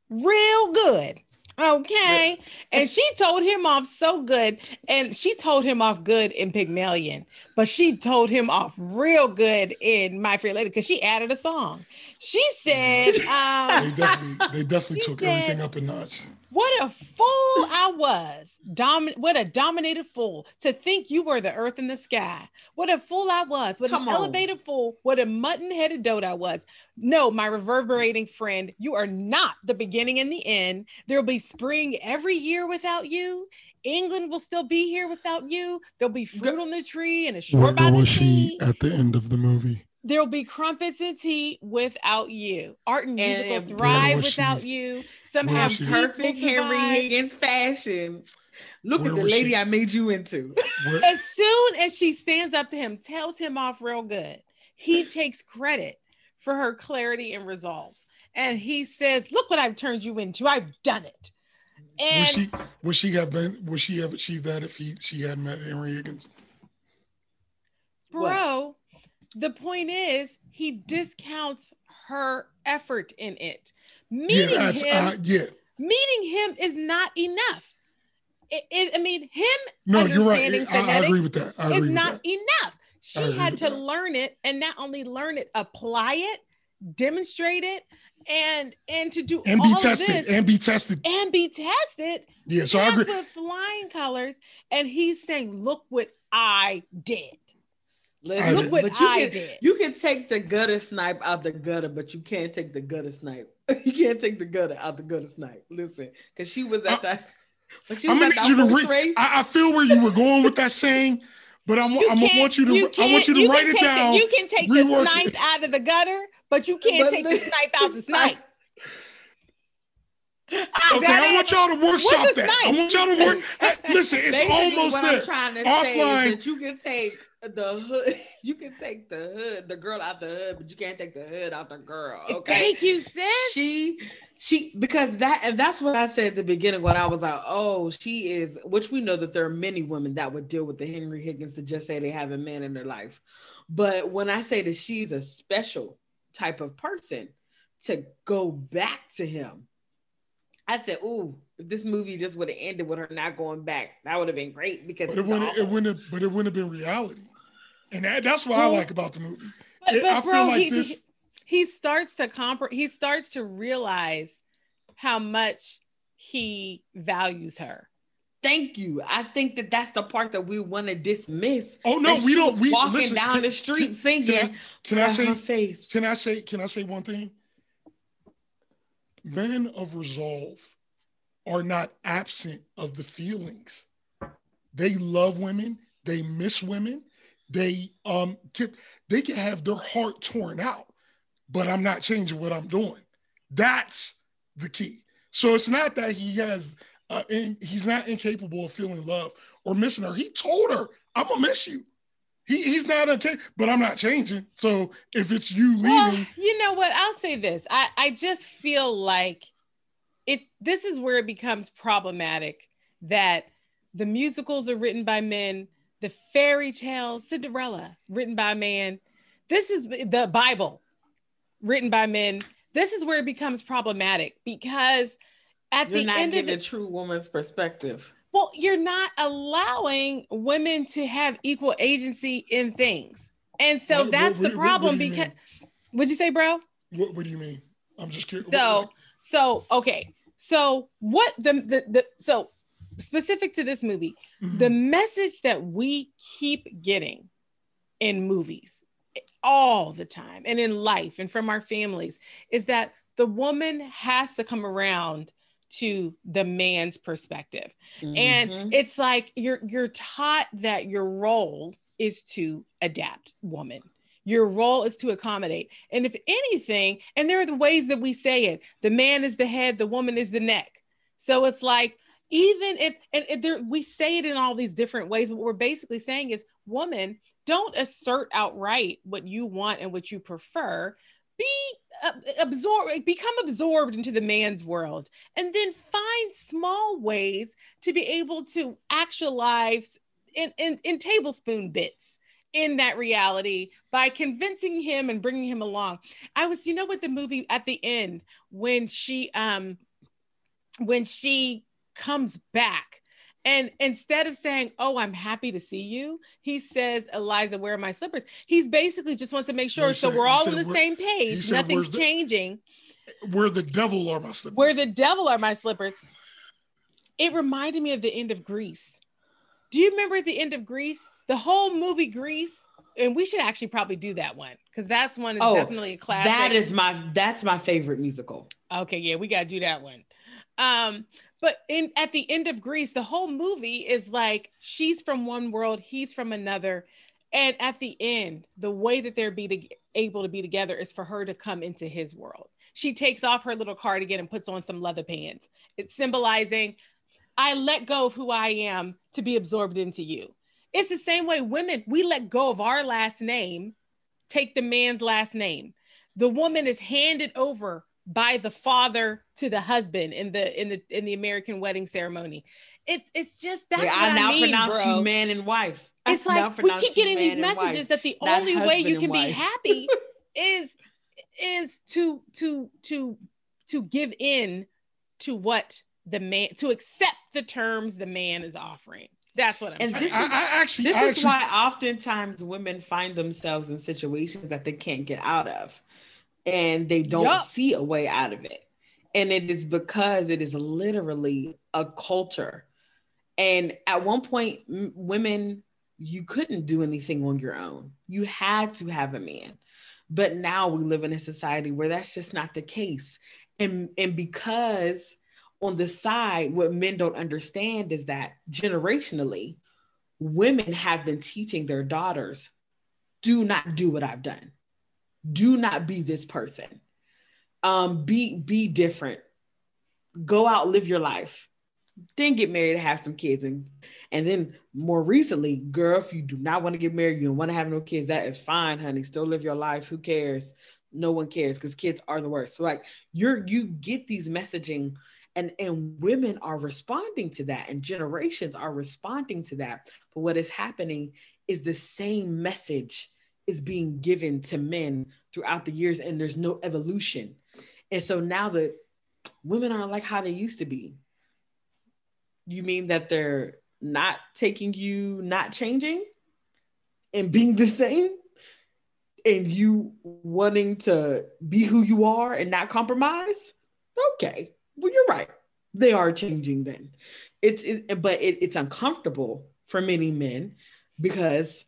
real good. Okay. And she told him off so good. And she told him off good in Pygmalion, but she told him off real good in My Fair Lady because she added a song. She said, um, they definitely, they definitely took said, everything up a notch. What a fool I was. Domin- what a dominated fool to think you were the earth and the sky. What a fool I was. What Come an on. elevated fool. What a mutton-headed dope I was. No, my reverberating friend, you are not the beginning and the end. There'll be spring every year without you. England will still be here without you. There'll be fruit on the tree and a shore by the sea. At the end of the movie, there'll be crumpets and tea without you. Art and music will thrive without you. Somehow perfect Henry Higgins fashion. Look at the lady I made you into. As soon as she stands up to him, tells him off real good, he takes credit for her clarity and resolve. And he says, look what I've turned you into. I've done it. And would she, would she have been, would she have achieved that if he, she had met Henry Higgins? Bro, what? The point is, he discounts her effort in it. Meeting yeah, him, uh, yeah. meeting him is not enough. It, it, I mean, him no, understanding you're right. I, I agree with that. I agree is with not that. enough. She had to that. learn it, and not only learn it, apply it, demonstrate it, and and to do and all be tested, of this and be tested and be tested. Yeah, so I agree with flying colors. And he's saying, "Look what I did. Look, I look did. what I can, did." You can take the gutter snipe out the gutter, but you can't take the gutter snipe. You can't take the gutter out the gutter snipe. Listen, because she was at I, that. I'm gonna need you to read. I, I feel where you were going with that saying, but I'm, I'm gonna want you to. You I want you to you write it down. The, you can take the snipe it. out of the gutter, but you can't but take the snipe out the snipe. Okay, I want y'all to workshop that. I want y'all to work. I, listen, it's almost what there. I'm trying to Offline, say that you can take the hood. You can take the hood, the girl out the hood, but you can't take the hood out the girl. Okay, thank you, sis. She, she, because that, and that's what I said at the beginning when I was like, oh, she is. Which we know that there are many women that would deal with the Henry Higgins to just say they have a man in their life, but when I say that she's a special type of person to go back to him. I said, ooh, if this movie just would have ended with her not going back, that would have been great, because but it wouldn't, it wouldn't have, but it wouldn't have been reality. And that, that's what well, I like about the movie. But, it, but I bro, feel like he, this... he starts to compre- he starts to realize how much he values her. Thank you. I think that that's the part that we want to dismiss. Oh no, we don't. We walking listen, down can, the street can, singing. Can I, can I say? Her face. Can I say? Can I say one thing? Men of resolve are not absent of the feelings. They love women. They miss women. They um can, they can have their heart torn out, but I'm not changing what I'm doing. That's the key. So it's not that he has. Uh, and he's not incapable of feeling love or missing her. He told her, I'm going to miss you. He He's not okay, but I'm not changing. So if it's you leaving. Well, you know what? I'll say this. I, I just feel like it. This is where it becomes problematic that the musicals are written by men, the fairy tales, Cinderella, written by man. This is the Bible, written by men. This is where it becomes problematic, because at you're the not end getting of the, a true woman's perspective. Well, you're not allowing women to have equal agency in things. And so what, that's what, the what, problem what, what because mean? What'd you say, bro? What what do you mean? I'm just curious. So, what, so okay. So what the the, the so specific to this movie, mm-hmm. the message that we keep getting in movies all the time and in life and from our families is that the woman has to come around to the man's perspective. Mm-hmm. And it's like you're you're taught that your role is to adapt, woman. Your role is to accommodate. And if anything, and there are the ways that we say it, the man is the head, the woman is the neck. So it's like, even if, and if there, we say it in all these different ways, what we're basically saying is, woman, don't assert outright what you want and what you prefer. Be uh, absorbed, become absorbed into the man's world, and then find small ways to be able to actualize in, in, in tablespoon bits in that reality by convincing him and bringing him along. I was, you know what, the movie at the end, when she, um, when she comes back, and instead of saying, oh, I'm happy to see you, he says, Eliza, where are my slippers? He's basically just wants to make sure. He so said, we're all on the same page. Said, Nothing's the, changing. Where the devil are my slippers. Where the devil are my slippers. It reminded me of the end of Grease. Do you remember at the end of Grease? The whole movie Grease. And we should actually probably do that one, because that's one is oh, definitely a classic. That is my, that's my favorite musical. Okay, yeah, we got to do that one. Um, But in, at the end of Grease, the whole movie is like, she's from one world, he's from another. And at the end, the way that they're be to, able to be together is for her to come into his world. She takes off her little cardigan and puts on some leather pants. It's symbolizing, I let go of who I am to be absorbed into you. It's the same way women, we let go of our last name, take the man's last name. the woman is handed over by the father to the husband in the in the in the American wedding ceremony. It's it's just that's yeah, what I, I now mean, pronounce bro. You man and wife. It's I like we keep getting these messages wife, that the only way you can be happy is is to to to to give in to what the man to accept the terms the man is offering. That's what I'm and this is, I, I actually, this I actually, is why oftentimes women find themselves in situations that they can't get out of, and they don't yep. see a way out of it. And it is because it is literally a culture. And at one point, m- women, you couldn't do anything on your own. You had to have a man. But now we live in a society where that's just not the case. And, and because on the side, what men don't understand is that generationally, women have been teaching their daughters, do not do what I've done. Do not be this person. Um, be, be different. Go out, live your life. Then get married, have some kids. And, and then more recently, girl, if you do not want to get married, you don't want to have no kids, that is fine, honey. Still live your life. Who cares? No one cares because kids are the worst. So like you're, you get these messaging and, and women are responding to that and generations are responding to that. But what is happening is the same message is being given to men throughout the years and there's no evolution. And so now that women aren't like how they used to be, you mean that they're not taking you, not changing and being the same and you wanting to be who you are and not compromise? Okay, well, you're right. They are changing then. It's, it, but it, it's uncomfortable for many men because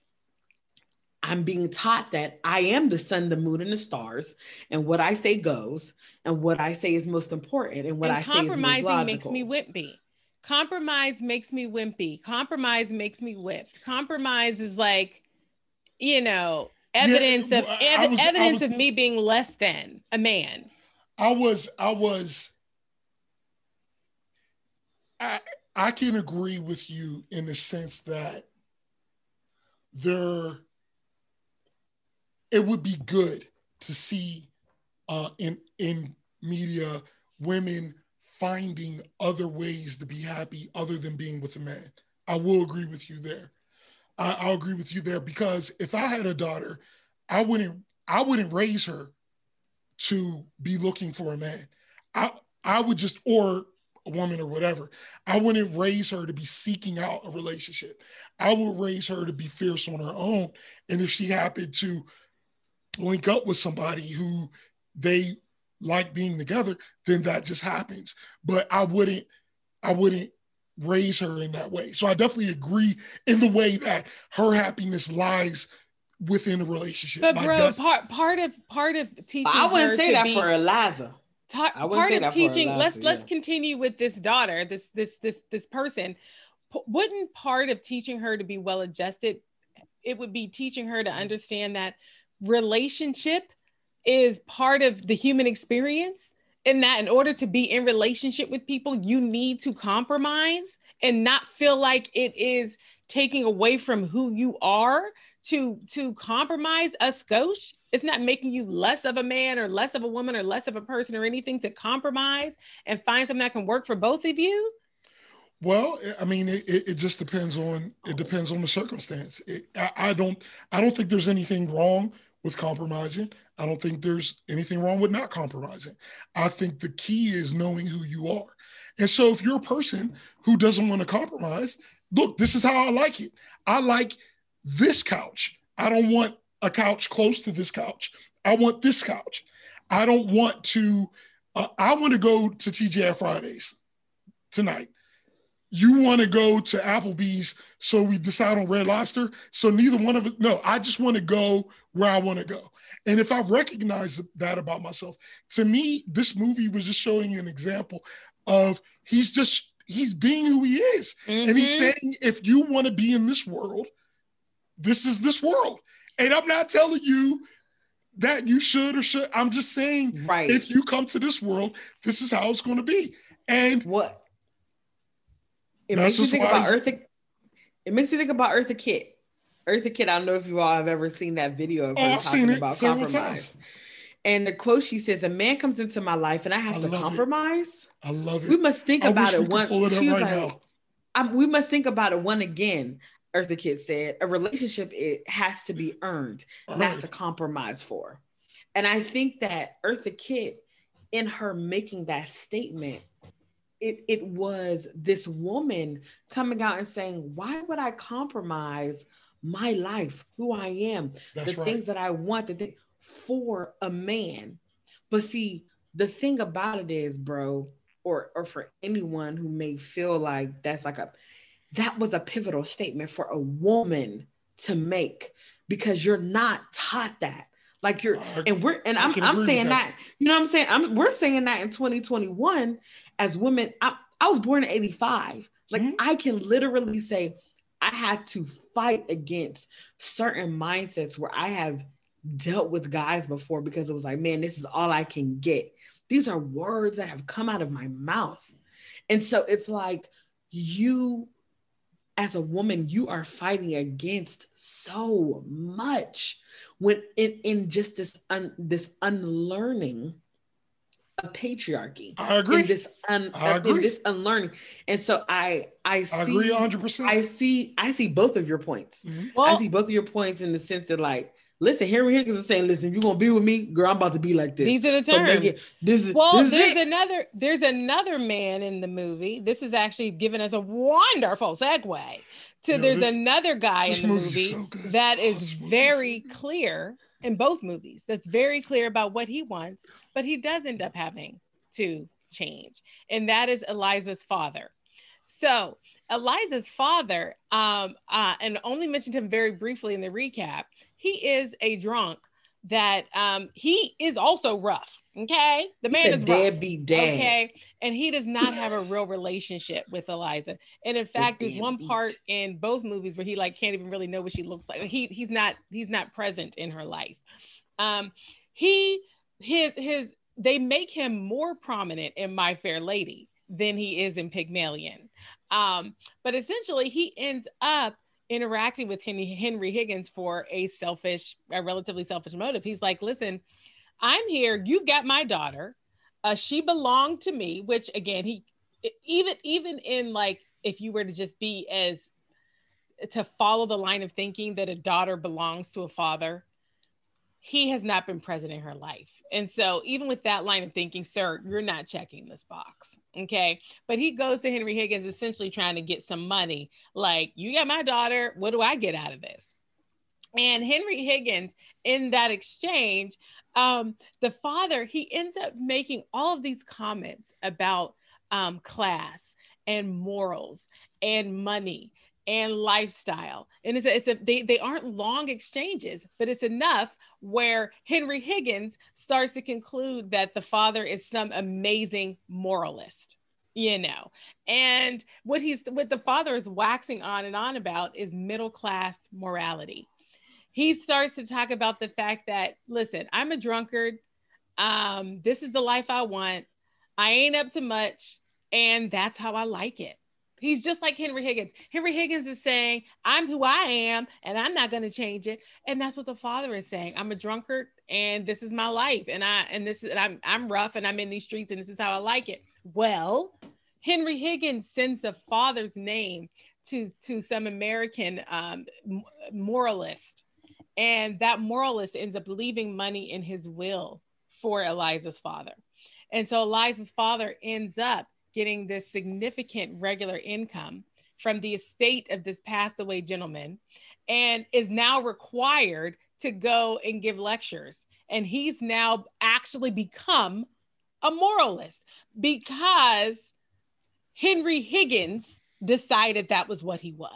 I'm being taught that I am the sun, the moon, and the stars, and what I say goes, and what I say is most important, and what and I say is most logical. Compromising makes me wimpy. Compromise makes me wimpy. Compromise makes me whipped. Compromise is like, you know, evidence yeah, of ev- was, evidence was, of me being less than a man. I was, I was, I I can agree with you in the sense that there. It would be good to see uh, in in media women finding other ways to be happy other than being with a man. I will agree with you there. I, I'll agree with you there because if I had a daughter, I wouldn't I wouldn't raise her to be looking for a man. I I would just or a woman or whatever. I wouldn't raise her to be seeking out a relationship. I would raise her to be fierce on her own. And if she happened to link up with somebody who they like being together, then that just happens. But I wouldn't, I wouldn't raise her in that way. So I definitely agree in the way that her happiness lies within a relationship. But like bro, part part of part of teaching. Well, I wouldn't her say to that be, for Eliza. Ta- part of teaching. Eliza, let's yeah. let's continue with this daughter, this this this this person. P- wouldn't part of teaching her to be well adjusted, it would be teaching her to understand that relationship is part of the human experience, and that in order to be in relationship with people, you need to compromise and not feel like it is taking away from who you are to, to compromise a skosh. It's not making you less of a man or less of a woman or less of a person or anything to compromise and find something that can work for both of you. Well, I mean, it, it just depends on, it depends on the circumstance. It, I, I don't, I don't think there's anything wrong with compromising. I don't think there's anything wrong with not compromising. I think the key is knowing who you are. And so if you're a person who doesn't want to compromise, look, this is how I like it. I like this couch. I don't want a couch close to this couch. I want this couch. I don't want to, uh, I want to go to T G I Fridays tonight. You want to go to Applebee's, so we decide on Red Lobster. So neither one of us, no, I just want to go where I want to go. And if I recognize that about myself, to me, this movie was just showing an example of he's just, he's being who he is. Mm-hmm. And he's saying, if you want to be in this world, this is this world. And I'm not telling you that you should or should. I'm just saying, right. If you come to this world, this is how it's going to be. And what? It That's makes you think about I... Eartha. It makes you think about Eartha Kitt. Eartha Kitt. I don't know if you all have ever seen that video of her oh, talking about compromise. Times. And the quote she says, a man comes into my life and I have I to compromise. It. I love it. We must think I about it once. It she was right like, I'm, we must think about it one again. Eartha Kitt said, a relationship, it has to be earned, earned, not to compromise for. And I think that Eartha Kitt, in her making that statement, it, it was this woman coming out and saying, why would I compromise my life, who I am, That's the right. things that I want, the thing for a man? But see, the thing about it is, bro, or or for anyone who may feel like that's like a that was a pivotal statement for a woman to make, because you're not taught that. Like you're I, and we're and I'm I'm saying that. that you know what I'm saying I'm we're saying that in twenty twenty-one as women. I, I was born in eighty-five. Like mm-hmm. I can literally say I had to fight against certain mindsets where I have dealt with guys before, because it was like, man, this is all I can get. These are words that have come out of my mouth. And so it's like, you as a woman, you are fighting against so much when in, in just this un, this unlearning of patriarchy. I agree. In this un, I agree. In this unlearning. And so I I see I agree one hundred percent. I see I see both of your points. Mm-hmm. Well, I see both of your points in the sense that, like, listen, Henry Higgins is saying, listen, you're gonna be with me, girl, I'm about to be like this. These are the terms. So it, this is, well, this there's is another there's another man in the movie. This is actually giving us a wonderful segue to Yo, there's this, another guy in the movie, movie so that is oh, very is so clear in both movies. That's very clear about what he wants, but he does end up having to change. And that is Eliza's father. So Eliza's father, um, uh, and only mentioned him very briefly in the recap, he is a drunk that um, he is also rough, okay? The man is rough, okay? And he does not have a real relationship with Eliza. And in fact, there's one part in both movies where he like can't even really know what she looks like. He he's not he's not present in her life. Um, he his his they make him more prominent in My Fair Lady than he is in Pygmalion. Um, but essentially he ends up interacting with Henry, Henry Higgins for a selfish, a relatively selfish motive. He's like, listen, I'm here. You've got my daughter. Uh, she belonged to me, which again, he, even, even in like, if you were to just be as, to follow the line of thinking that a daughter belongs to a father, he has not been present in her life. And so even with that line of thinking, sir, you're not checking this box, okay? But he goes to Henry Higgins essentially trying to get some money. Like, you got my daughter, what do I get out of this? And Henry Higgins, in that exchange, um, the father, he ends up making all of these comments about um, class and morals and money and lifestyle. And it's a, it's a they, they aren't long exchanges, but it's enough where Henry Higgins starts to conclude that the father is some amazing moralist, you know. And what he's what the father is waxing on and on about is middle class morality. He starts to talk about the fact that, listen, I'm a drunkard. Um, this is the life I want. I ain't up to much, and that's how I like it. He's just like Henry Higgins. Henry Higgins is saying, I'm who I am and I'm not going to change it. And that's what the father is saying. I'm a drunkard and this is my life. And I, and this is, and I'm, I'm rough and I'm in these streets and this is how I like it. Well, Henry Higgins sends the father's name to, to some American um, moralist. And that moralist ends up leaving money in his will for Eliza's father. And so Eliza's father ends up getting this significant regular income from the estate of this passed away gentleman, and is now required to go and give lectures. And he's now actually become a moralist because Henry Higgins decided that was what he was.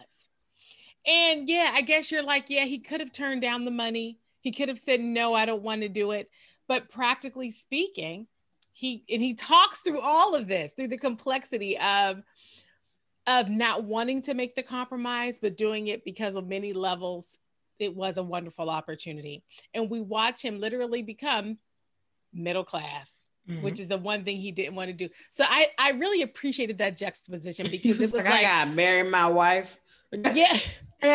And yeah, I guess you're like, yeah, he could have turned down the money. He could have said, no, I don't want to do it. But practically speaking, He and he talks through all of this, through the complexity of, of not wanting to make the compromise, but doing it because on many levels, it was a wonderful opportunity. And we watch him literally become middle class, mm-hmm. which is the one thing he didn't want to do. So I, I really appreciated that juxtaposition because was it was like, like, I gotta marry my wife. Yeah.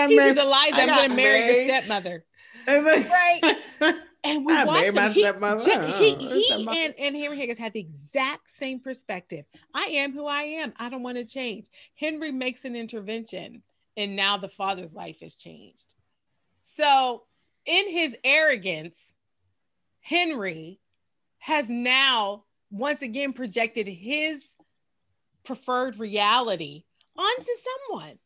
He's Eliza, I'm gonna marry married. your stepmother. Right. And we I watched him. He, he, he, he and, and Henry Higgins had the exact same perspective. I am who I am. I don't want to change. Henry makes an intervention, and now the father's life has changed. So in his arrogance, Henry has now once again projected his preferred reality onto someone.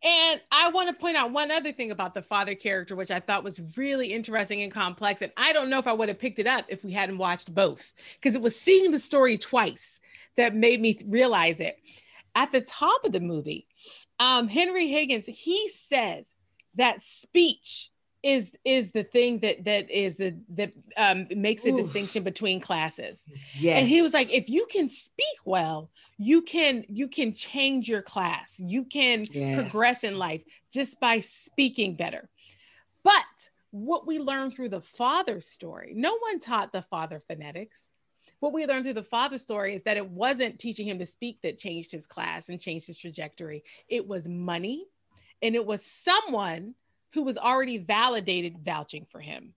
And I want to point out one other thing about the father character, which I thought was really interesting and complex. And I don't know if I would have picked it up if we hadn't watched both, because it was seeing the story twice that made me realize it. At the top of the movie, um, Henry Higgins, he says that speech is is the thing that that is the that um, makes a Oof. distinction between classes. Yes. And he was like, if you can speak well, you can you can change your class. You can yes. progress in life just by speaking better. But what we learned through the father story, no one taught the father phonetics. What we learned through the father story is that it wasn't teaching him to speak that changed his class and changed his trajectory. It was money, and it was someone who was already validated vouching for him.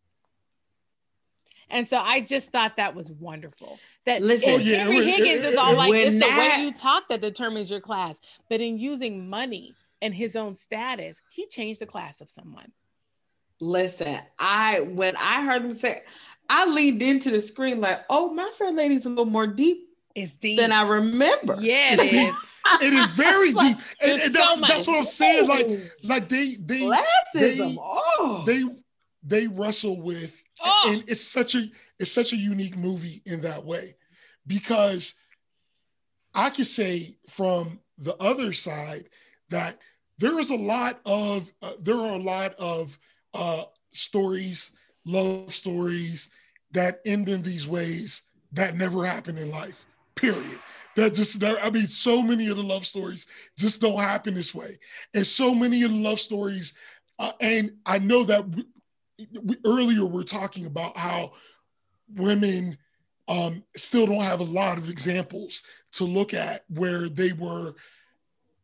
And so I just thought that was wonderful. That Listen, yeah, Henry Higgins is all like, it's that, the way you talk that determines your class. But in using money and his own status, he changed the class of someone. Listen, I when I heard them say, I leaned into the screen like, oh, My Fair Lady's a little more deep, it's deep. than I remember. Yeah, it is. It is very deep, and, and that's, so that's what I'm saying. Like, like they they they, oh. they they wrestle with, oh. and it's such a it's such a unique movie in that way, because I could say from the other side that there is a lot of uh, there are a lot of uh, stories, love stories that end in these ways that never happen in life. Period. That just, I mean, so many of the love stories just don't happen this way. And so many of the love stories, uh, and I know that we, we, earlier we're talking about how women um, still don't have a lot of examples to look at where they were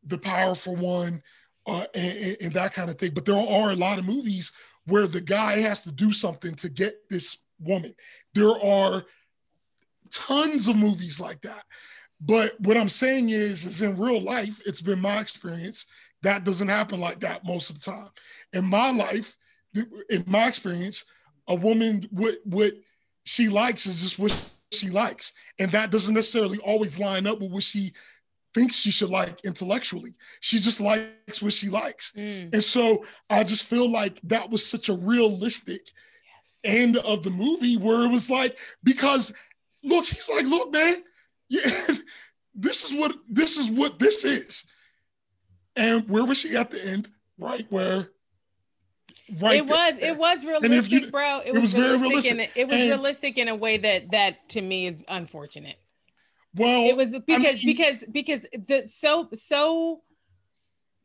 the powerful one uh, and, and that kind of thing. But there are a lot of movies where the guy has to do something to get this woman. There are tons of movies like that. But what I'm saying is, is in real life, it's been my experience, that doesn't happen like that most of the time. In my life, in my experience, a woman, what, what she likes is just what she likes. And that doesn't necessarily always line up with what she thinks she should like intellectually. She just likes what she likes. Mm. And so I just feel like that was such a realistic yes. end of the movie, where it was like, because look, he's like, look, man, yeah, this is what this is what this is. And where was she at the end? Right where right it was there. It was realistic, you, bro. It, it was, was very realistic. realistic. A, it was and, realistic in a way that that to me is unfortunate. Well, it was because I mean, because because the so so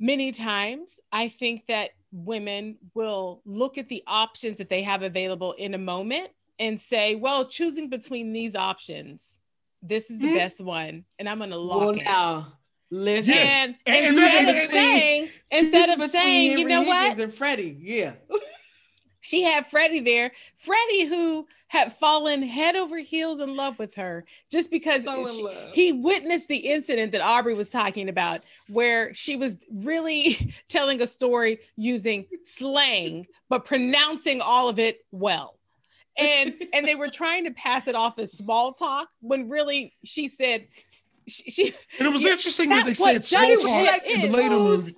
many times I think that women will look at the options that they have available in a moment and say, well, choosing between these options, this is the mm-hmm. best one, and I'm gonna lock well, it. Now, listen. And, and instead and, of saying, and, instead of saying, you know what? And Freddie, yeah. She had Freddie there. Freddie, who had fallen head over heels in love with her, just because so she, he witnessed the incident that Aubrey was talking about, where she was really telling a story using slang, but pronouncing all of it well. and and they were trying to pass it off as small talk, when really she said she, she and it was yeah, interesting that, that they said small talk like in the later movie.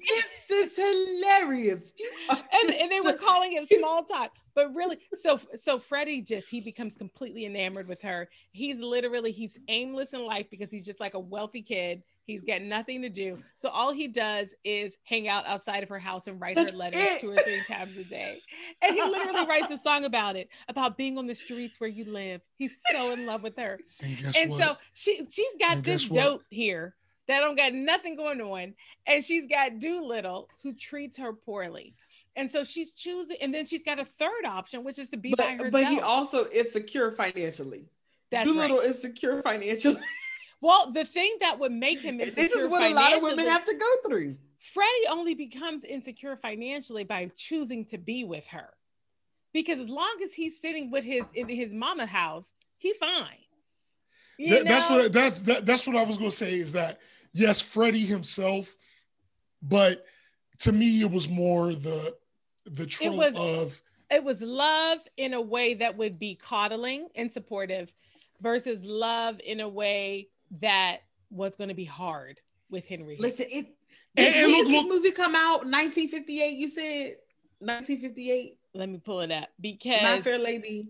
This is hilarious. and, and they were calling it small talk, but really so so Freddie just he becomes completely enamored with her. He's literally he's aimless in life, because he's just like a wealthy kid. He's got nothing to do, so all he does is hang out outside of her house and write That's her letters it. two or three times a day. And he literally writes a song about it, about being on the streets where you live. He's so in love with her, and, and so she she's got and this dope here that don't got nothing going on, and she's got Doolittle, who treats her poorly. And so she's choosing, and then she's got a third option, which is to be but, by herself. But he also is secure financially. That's Doolittle right. is secure financially. Well, the thing that would make him insecure this is what a lot of women have to go through. Freddie only becomes insecure financially by choosing to be with her. because as long as he's sitting with his in his mama house, he's fine. Th- that's what that's that, that's what I was gonna say, is that yes, Freddie himself, but to me it was more the the trope it was, of it was love in a way that would be coddling and supportive versus love in a way that was going to be hard with Henry. Listen, it did and, and look, this look, movie come out nineteen fifty-eight, you said nineteen fifty-eight? Let me pull it up, because My Fair Lady.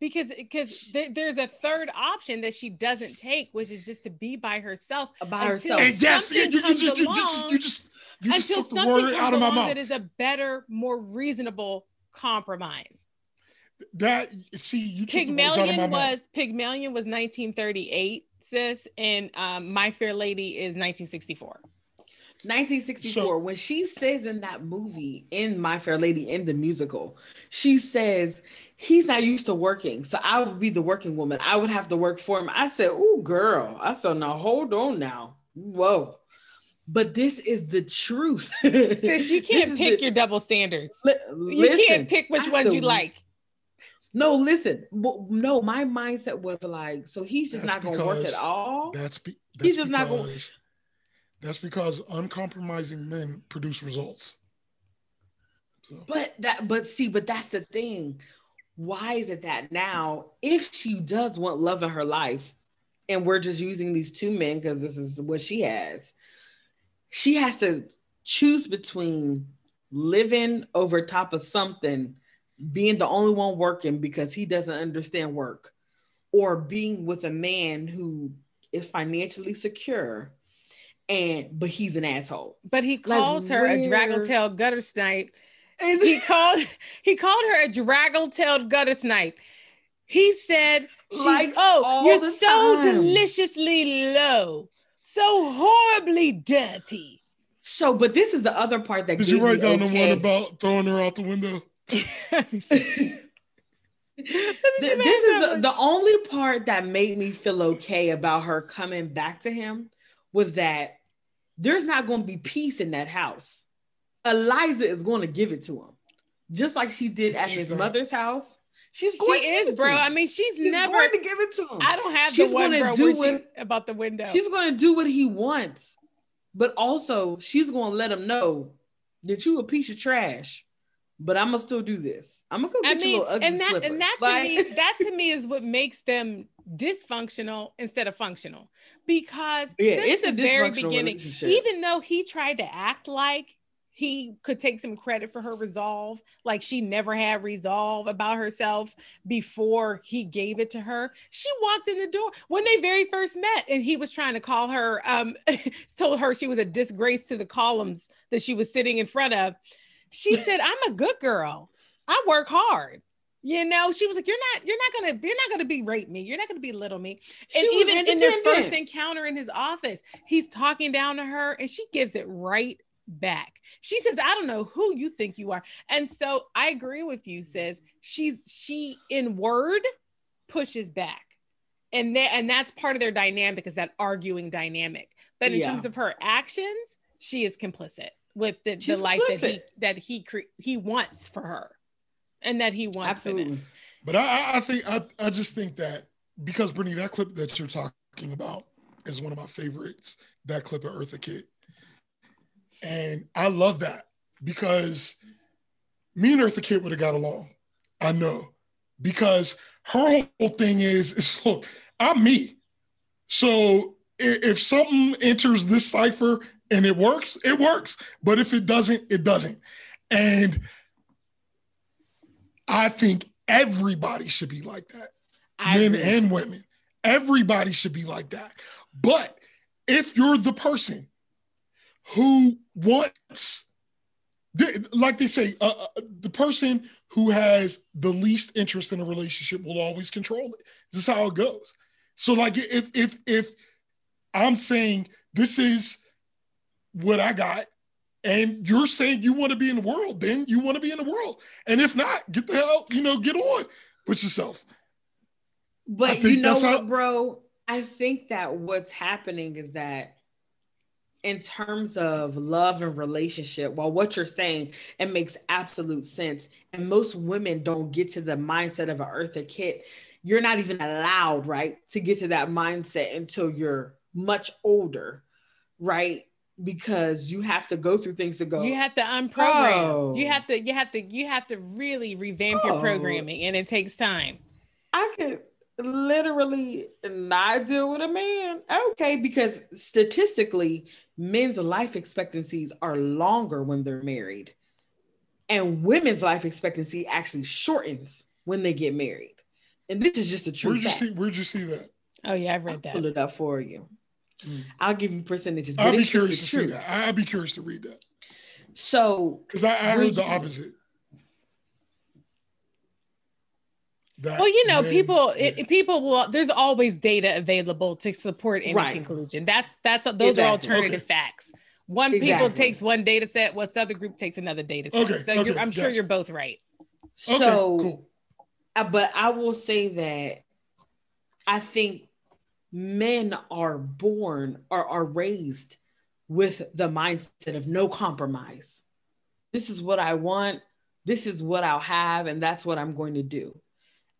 Because because there's a third option that she doesn't take, which is just to be by herself. By herself. And yes, you, you, you, you, along, you just you just took the word out of my mouth. That is a better, more reasonable compromise. That see, you took the words out of my mouth. Pygmalion was nineteen thirty-eight, sis, and um, My Fair Lady is nineteen sixty-four. nineteen sixty-four, so, when she says in that movie, in My Fair Lady, in the musical, she says, he's not used to working, so I would be the working woman. I would have to work for him. I said, oh, girl. I said, now, hold on now. Whoa. But this is the truth. Sis, you can't pick the, your double standards. Li- listen, you can't pick which I ones still, you like. No, listen. No, my mindset was like, so he's just not going to work at all? That's, be, that's He's just because, not going to That's because uncompromising men produce results. So. But that, but see, but that's the thing. Why is it that now, if she does want love in her life, and we're just using these two men because this is what she has, she has to choose between living over top of something, being the only one working because he doesn't understand work, or being with a man who is financially secure. And but he's an asshole. But he calls like, her where... a draggle-tailed gutter snipe. He called he called her a draggle-tailed gutter snipe. He said, like, "Oh, you're so time. deliciously low, so horribly dirty." So, but this is the other part that did you write down okay. the one about throwing her out the window? The, this is the, the only part that made me feel okay about her coming back to him. Was that there's not going to be peace in that house. Eliza is going to give it to him. Just like she did at his mother's house. She's going she to is, give it bro. To him. I mean, she's, she's never going to give it to him. I don't have she's the one gonna bro, do what, about the window. She's going to do what he wants. But also, she's going to let him know that you a piece of trash. But I'm going to still do this. I'm going to go get I mean, you a little ugly and that, slipper. And that, like, to me, that to me is what makes them dysfunctional instead of functional, because yeah, since the very beginning, even though he tried to act like he could take some credit for her resolve, like she never had resolve about herself before he gave it to her, she walked in the door when they very first met and he was trying to call her, um, told her she was a disgrace to the columns that she was sitting in front of. She said, "I'm a good girl. I work hard." You know, she was like, "You're not, you're not gonna, you're not gonna berate me. You're not gonna belittle me." And she even in their first encounter in his office, he's talking down to her, and she gives it right back. She says, "I don't know who you think you are." And so I agree with you, sis. She's she in word pushes back, and that and that's part of their dynamic, is that arguing dynamic. But in yeah. terms of her actions, she is complicit with the, the life complicit. that he that he cre- he wants for her. And that he wants absolutely, but I, I think I, I just think that because Brittany, that clip that you're talking about is one of my favorites. That clip of Eartha Kitt, and I love that because me and Eartha Kitt would have got along. I know, because her whole thing is, is look, I'm me. So if, if something enters this cipher and it works, it works. But if it doesn't, it doesn't. And I think everybody should be like that, I men agree. and women. Everybody should be like that. But if you're the person who wants, like they say, uh, the person who has the least interest in a relationship will always control it. This is how it goes. So, like, if if if I'm saying this is what I got, and you're saying you want to be in the world, then you want to be in the world. And if not, get the hell, you know, get on with yourself. But you know what, how- bro? I think that what's happening is that in terms of love and relationship, while what you're saying, it makes absolute sense. And most women don't get to the mindset of an Eartha Kitt. You're not even allowed, right, to get to that mindset until you're much older, right? Because you have to go through things to go. You have to unprogram. Oh. You have to, you have to, you have to really revamp oh. your programming, and it takes time. I could literally not deal with a man. Okay, because statistically, men's life expectancies are longer when they're married, and women's life expectancy actually shortens when they get married. And this is just a true fact. Where'd, where'd you see that? Oh yeah, I've read I'll that. Pull it up for you. Mm. I'll give you percentages. But I'll be curious to see that. I'll be curious to read that. So, because I, I heard the opposite. That well, you know, men, people, yeah. it, people will. There's always data available to support any right. conclusion. That that's those exactly. are alternative okay. facts. One exactly. people takes one data set, what the other group takes another data set. Okay. So okay. You're, I'm gotcha. sure you're both right. Okay. So, cool. uh, but I will say that I think men are born or are raised with the mindset of no compromise. This is what I want. This is what I'll have, and that's what I'm going to do.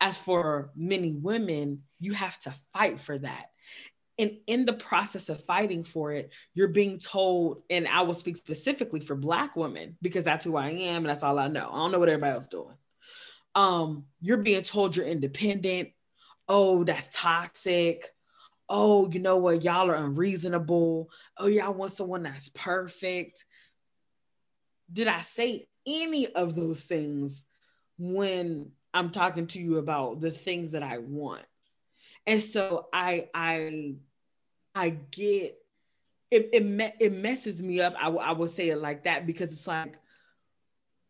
As for many women, you have to fight for that. And in the process of fighting for it, you're being told, and I will speak specifically for Black women because that's who I am and that's all I know. I don't know what everybody else is doing. Um, you're being told you're independent. Oh, that's toxic. Oh, you know what? Y'all are unreasonable. Oh, y'all want someone that's perfect. Did I say any of those things when I'm talking to you about the things that I want? And so I, I, I get, it, it, me, it messes me up. I, I will say it like that because it's like,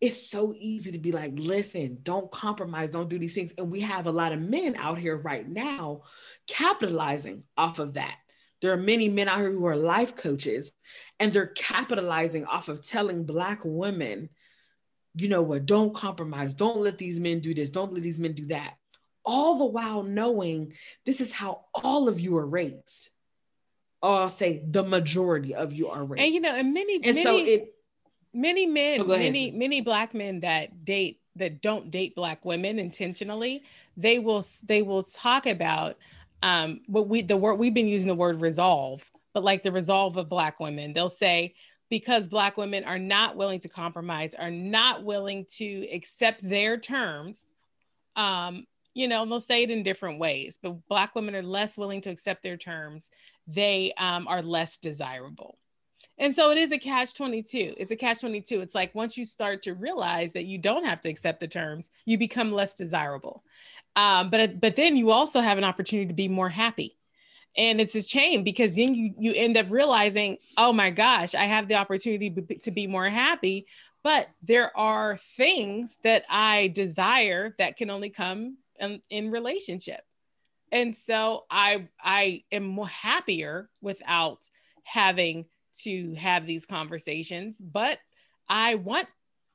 it's so easy to be like, listen, don't compromise, don't do these things. And we have a lot of men out here right now capitalizing off of that. There are many men out here who are life coaches and they're capitalizing off of telling Black women, you know what, don't compromise. Don't let these men do this. Don't let these men do that. All the while knowing this is how all of you are raised. Or I'll say the majority of you are raised. And you know, and many, and many, so it, many men, oh, many, ahead. many Black men that date, that don't date Black women intentionally, they will, they will talk about um, what we, the word, we've been using the word resolve, but like the resolve of Black women, they'll say, because Black women are not willing to compromise, are not willing to accept their terms. Um, you know, and they'll say it in different ways, but Black women are less willing to accept their terms. They um, are less desirable. And so it is a catch twenty-two. It's a catch twenty-two. It's like, once you start to realize that you don't have to accept the terms, you become less desirable. Um, but, but then you also have an opportunity to be more happy. And it's a shame because then you, you end up realizing, oh my gosh, I have the opportunity b- to be more happy, but there are things that I desire that can only come in, in relationship. And so I, I am more happier without having to have these conversations, but I want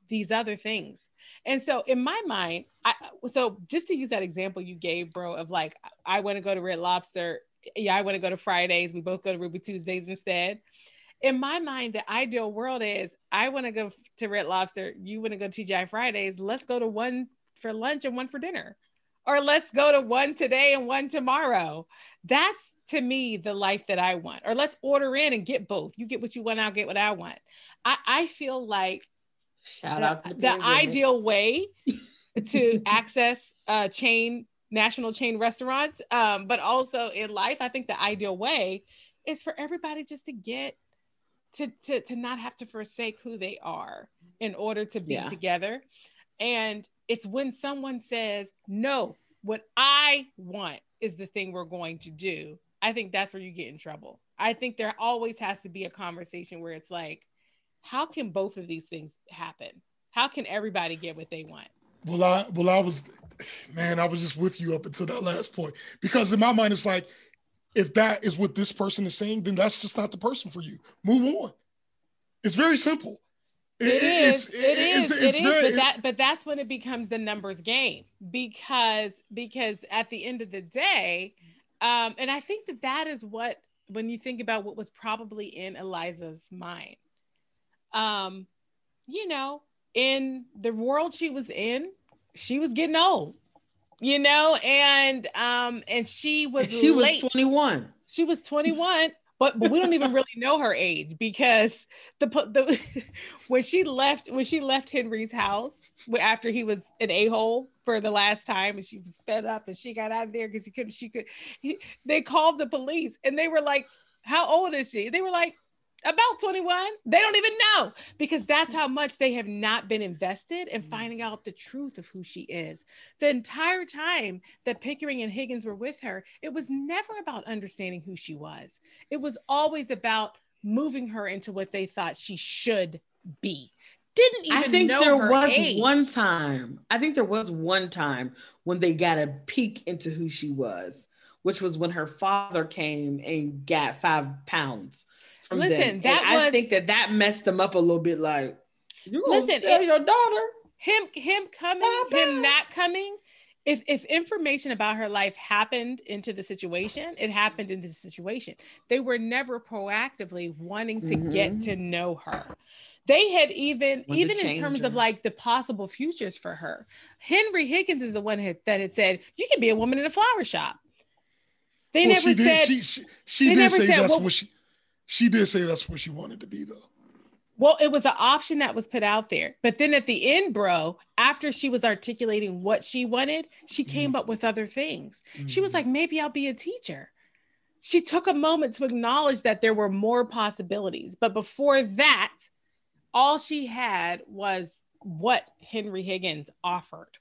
these other things. And so in my mind, I, so just to use that example you gave, bro, of like, I want to go to Red Lobster. Yeah, I want to go to Fridays. We both go to Ruby Tuesdays instead. In my mind, the ideal world is I want to go to Red Lobster. You want to go to T G I Fridays. Let's go to one for lunch and one for dinner. Or let's go to one today and one tomorrow. That's, to me, the life that I want. Or let's order in and get both. You get what you want, I'll get what I want. I, I feel like Shout out the, the ideal way to access a chain national chain restaurants, um, but also in life, I think the ideal way is for everybody just to get to to to not have to forsake who they are in order to be yeah. together. And it's when someone says, no, what I want is the thing we're going to do. I think that's where you get in trouble. I think there always has to be a conversation where it's like, how can both of these things happen? How can everybody get what they want? Well, I well I was, man, I was just with you up until that last point, because in my mind, it's like, if that is what this person is saying, then that's just not the person for you. Move on. It's very simple. It, it is. It's, it is. It's, it's it very, is. But, that, but that's when it becomes the numbers game, because because at the end of the day, um, and I think that that is what when you think about what was probably in Eliza's mind. Um, you know, in the world she was in, she was getting old, you know, and um, and she was and she late. was twenty-one. She was twenty-one, but, but we don't even really know her age, because the the when she left when she left Henry's house after he was an a-hole for the last time, and she was fed up and she got out of there because he couldn't. She could. He, they called the police and they were like, "How old is she?" They were like, about twenty-one. They don't even know, because that's how much they have not been invested in finding out the truth of who she is. The entire time that Pickering and Higgins were with her, it was never about understanding who she was. It was always about moving her into what they thought she should be. Didn't even know her age. I think there was one time, I think there was one time when they got a peek into who she was, which was when her father came and got five pounds. Listen, that was, I think that that messed them up a little bit. Like, you listen, tell your daughter him him coming, him not coming. If if information about her life happened into the situation, it happened into the situation. They were never proactively wanting to mm-hmm. get to know her. They had even Wanted even in terms her. of like the possible futures for her. Henry Higgins is the one that had said, "You can be a woman in a flower shop." They well, never she said did, she she, she did say said, that's well, what she. She did say that's what she wanted to be, though. Well, it was an option that was put out there. But then at the end, bro, after she was articulating what she wanted, she came mm-hmm. up with other things. Mm-hmm. She was like, maybe I'll be a teacher. She took a moment to acknowledge that there were more possibilities. But before that, all she had was what Henry Higgins offered,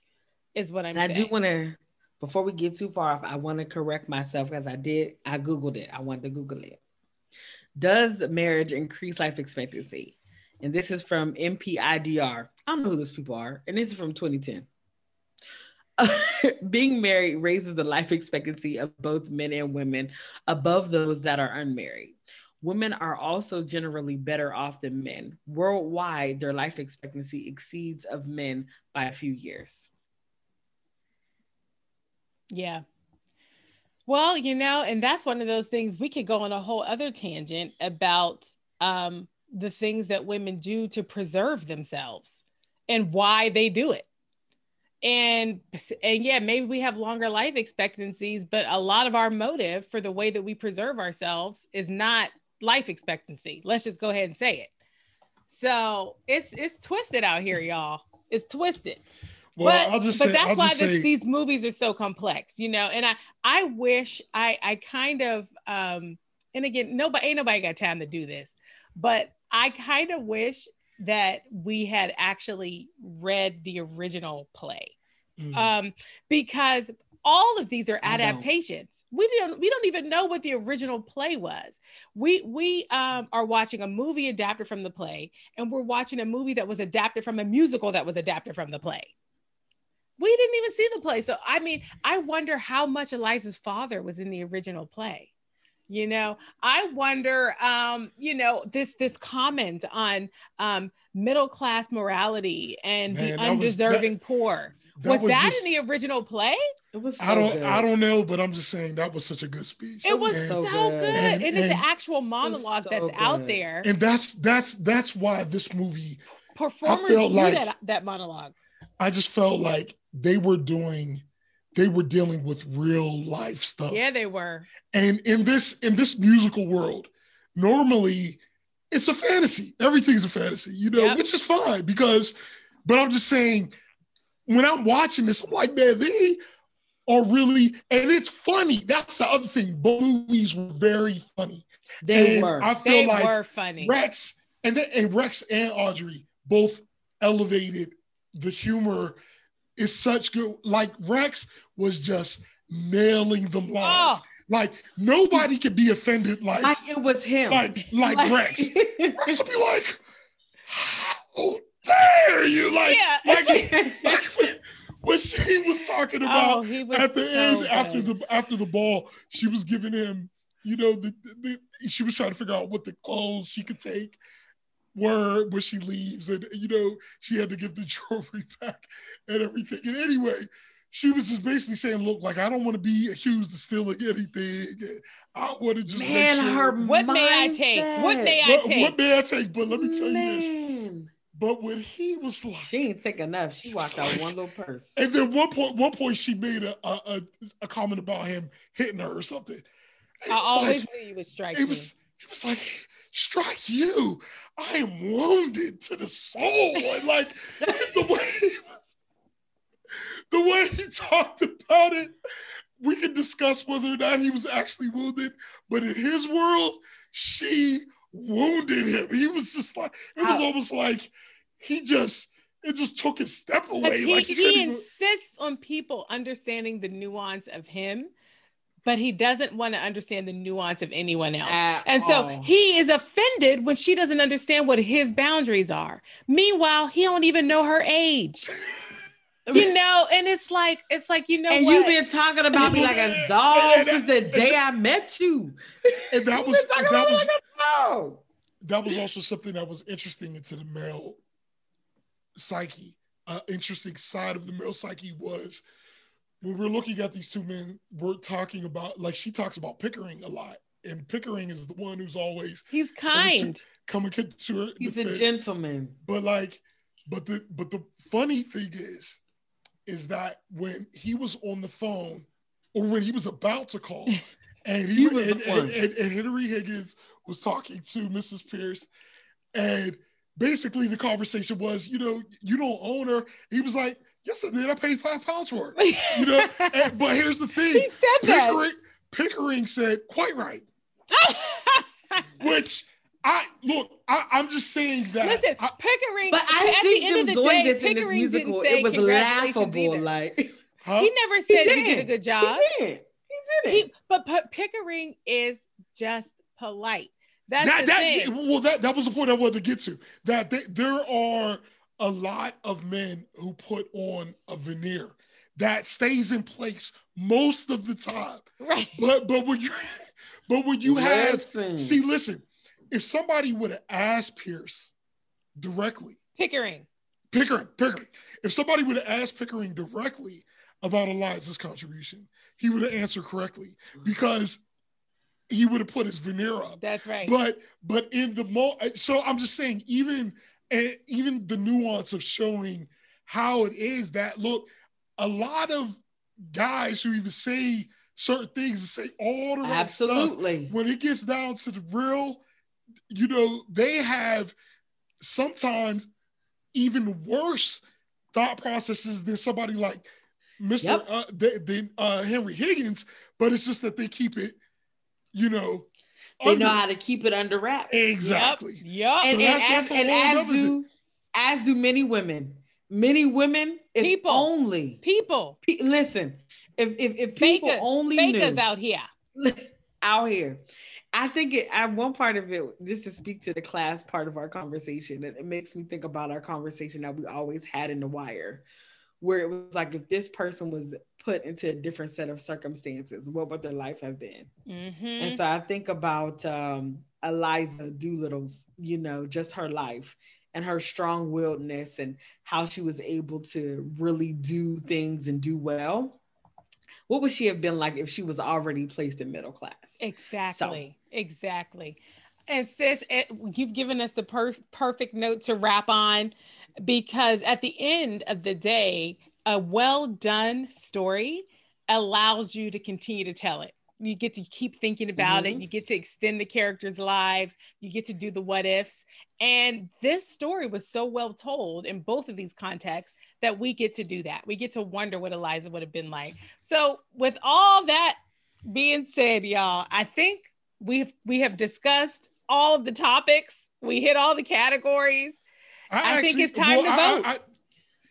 is what I'm and saying. I do want to, before we get too far off, I want to correct myself, because I did, I Googled it. I wanted to Google it. Does marriage increase life expectancy? And this is from M P I D R. I don't know who those people are. And this is from twenty ten. Being married raises the life expectancy of both men and women above those that are unmarried. Women are also generally better off than men. Worldwide, their life expectancy exceeds of men by a few years. Yeah. Well, you know, and that's one of those things we could go on a whole other tangent about um, the things that women do to preserve themselves and why they do it. And, and yeah, maybe we have longer life expectancies, but a lot of our motive for the way that we preserve ourselves is not life expectancy. Let's just go ahead and say it. So it's, it's twisted out here, y'all. It's twisted. Well, but, I'll just but say, that's I'll why just this, say... these movies are so complex, you know. And I, I wish I, I kind of, um, and again, nobody, ain't nobody got time to do this, but I kind of wish that we had actually read the original play, mm-hmm. um, because all of these are adaptations. We don't, we don't even know what the original play was. We, we um, are watching a movie adapted from the play, and we're watching a movie that was adapted from a musical that was adapted from the play. We didn't even see the play. So, I mean, I wonder how much Eliza's father was in the original play. You know, I wonder, um, you know, this this comment on um, middle-class morality and Man, the undeserving was, that, poor. That was, was that just, in the original play? It was so I don't, good. I don't know, but I'm just saying that was such a good speech. It was and, so good. And, and, it is the actual monologue so that's good. out there. And that's, that's, that's why this movie... Performers knew like, that, that monologue. I just felt like they were doing, they were dealing with real life stuff. Yeah, they were. And in this, in this musical world, normally it's a fantasy. Everything's a fantasy, you know, yep. which is fine because, but I'm just saying, when I'm watching this, I'm like, man, they are really, and it's funny. That's the other thing. Both movies were very funny. They and were. I feel they like were funny. Rex and, they, and Rex and Audrey both elevated the humor. Is such good. Like Rex was just nailing them lines. Oh. Like nobody could be offended. Like, like it was him. Like like, like Rex. Rex would be like, "How dare you!" Like yeah. like, like when, when she was talking about oh, he was at the so end good. after the after the ball, she was giving him. You know, the, the, the she was trying to figure out what the clothes she could take. Word when she leaves, and you know she had to give the jewelry back and everything. And anyway, she was just basically saying, look, like, I don't want to be accused of stealing anything. I want to just Man, make sure. her what mindset. may I take? What may I take? What, what may I take? But let me tell Man. you this. But when he was like, she didn't take enough. She walked out like, one little purse. And then one point, one point, she made a a, a comment about him hitting her or something. I always like, knew you would strike. It was. It was like, strike you. I am wounded to the soul. And like the way he was, the way he talked about it, we can discuss whether or not he was actually wounded. But in his world, she wounded him. He was just like, it was oh. almost like he just, it just took his step away. He, like he, he insists even... on people understanding the nuance of him, but he doesn't want to understand the nuance of anyone else. At and all. So he is offended when she doesn't understand what his boundaries are. Meanwhile, he don't even know her age. You know, and it's like, it's like, you know, and what? You've been talking about me like a dog since the day I met you. And that was, and that, was like that was also something that was interesting into the male psyche. Uh, interesting side of the male psyche was when we're looking at these two men, we're talking about, like, she talks about Pickering a lot. And Pickering is the one who's always, he's kind, coming to, coming to her. He's a gentleman. But like, but the, but the funny thing is, is that when he was on the phone, or when he was about to call, and he, he was and, and, and, and Henry Higgins was talking to Missus Pierce, and basically the conversation was, you know, you don't own her. He was like, yes, I did. I paid five pounds for her. You know, and, but here's the thing. He said Pickering, that. Pickering said, quite right. Which. I look. I, I'm just saying that. Listen, Pickering. But I at think the end of the day, this Pickering in this musical, didn't say it was laughable. Either. Like huh? he never said he did. you did a good job. He did. He did it. He, but P- Pickering is just polite. That's that, the that, thing. Well, that that was the point I wanted to get to. That they, there are a lot of men who put on a veneer that stays in place most of the time. Right. But but when you but when you listen. have see listen. If somebody would have asked Pierce directly, Pickering, Pickering, Pickering, if somebody would have asked Pickering directly about Eliza's contribution, he would have answered correctly because he would have put his veneer up. That's right. But but in the mo, so I'm just saying, even even the nuance of showing how it is that look, a lot of guys who even say certain things and say all the right absolutely stuff, when it gets down to the real. You know, they have sometimes even worse thought processes than somebody like Mister Yep. Uh, they, they, uh, Henry Higgins, but it's just that they keep it, you know. They under. know how to keep it under wraps. Exactly. Yep. yep. And, so and, that's, and that's as, and as do thing. as do many women. Many women, if people only people. Pe- listen, if if, if people bakers, only bakers knew, out here, out here. I think it, I, one part of it, just to speak to the class part of our conversation, it, it makes me think about our conversation that we always had in The Wire, where it was like, if this person was put into a different set of circumstances, what would their life have been? Mm-hmm. And so I think about um, Eliza Doolittle's, you know, just her life and her strong-willedness and how she was able to really do things and do well. What would she have been like if she was already placed in middle class? Exactly, so. exactly. And sis, it, you've given us the per- perfect note to wrap on, because at the end of the day, a well-done story allows you to continue to tell it. You get to keep thinking about mm-hmm. it. You get to extend the characters' lives. You get to do the what ifs. And this story was so well told in both of these contexts that we get to do that. We get to wonder what Eliza would have been like. So with all that being said, y'all, I think we've, we have discussed all of the topics. We hit all the categories. I, I actually, think it's time well, to I, vote. I, I,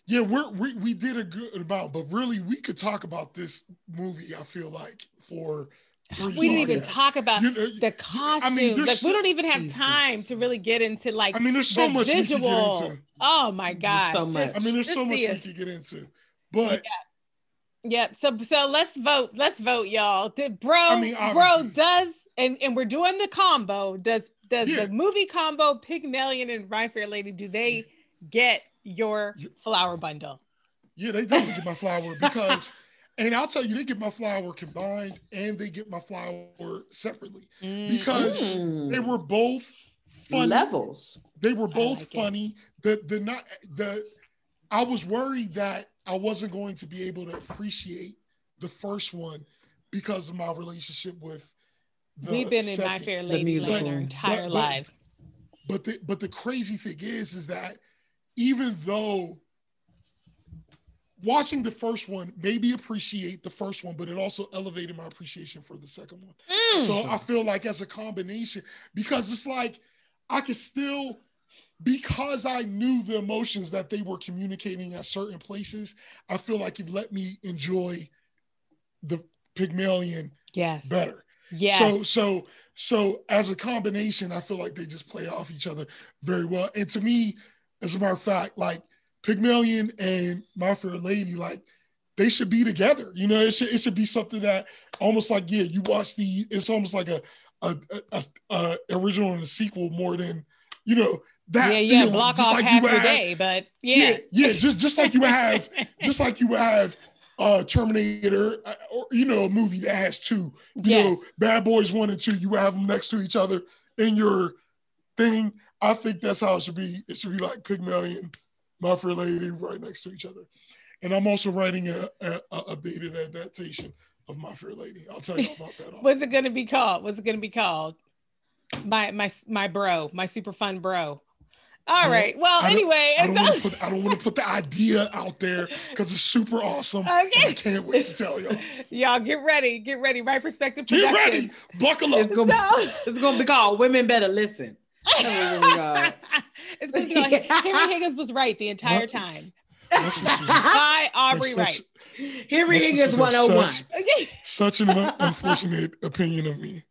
Yeah, we're, we we did a good amount, but really we could talk about this movie, I feel like, for three We didn't even talk about you know, the costumes. I mean, like, we don't even have time to really get into like I mean, there's so the much visual. We could get into. Oh my gosh. So much. Just, I mean, there's so much we could get into. But yeah. Yep. So so let's vote. Let's vote, y'all. Did, bro, I mean, bro does and, and we're doing the combo. Does does yeah. the movie combo Pygmalion and My Fair Lady, do they get your flower bundle? Yeah, they definitely get my flower because, and I'll tell you, they get my flower combined and they get my flower separately because mm. they were both funny. Levels. They were both like funny. It. The the not the I was worried that I wasn't going to be able to appreciate the first one because of my relationship with the We've been second. in My Fair Lady like our entire but, lives. But the but the crazy thing is, is that even though watching the first one made me appreciate the first one, but it also elevated my appreciation for the second one. Mm. So I feel like as a combination, because it's like I could still, because I knew the emotions that they were communicating at certain places, I feel like it let me enjoy the Pygmalion yes. better. Yeah. So so so as a combination, I feel like they just play off each other very well. And to me, as a matter of fact, like Pygmalion and My Fair Lady, like they should be together. You know, it should it should be something that almost like yeah, you watch the. It's almost like a a, a, a original and a sequel more than you know that. Yeah, yeah. Feeling. Block just off like half the day, but yeah, yeah, yeah. Just just like you would have, just like you would have. Uh, Terminator, uh, or you know, a movie that has two, you yes. know, Bad Boys one and two. You have them next to each other in your thing. I think that's how it should be. It should be like Pygmalion, My Fair Lady, right next to each other. And I'm also writing a, a, a updated adaptation of My Fair Lady. I'll tell you about that. What's it gonna be called? What's it gonna be called? My my my bro, my super fun bro. All right. Well, I anyway, I don't, so- put, I don't want to put the idea out there because it's super awesome. Okay. I can't wait to tell y'all. Y'all get ready. Get ready. Right Perspective Productions. Get ready. Buckle up. It's going so- to be called Women Better Listen. Oh my God. It's going to be called Henry Higgins was right the entire what? time. By Aubrey Wright. Henry Higgins one oh one. Such, such an unfortunate opinion of me.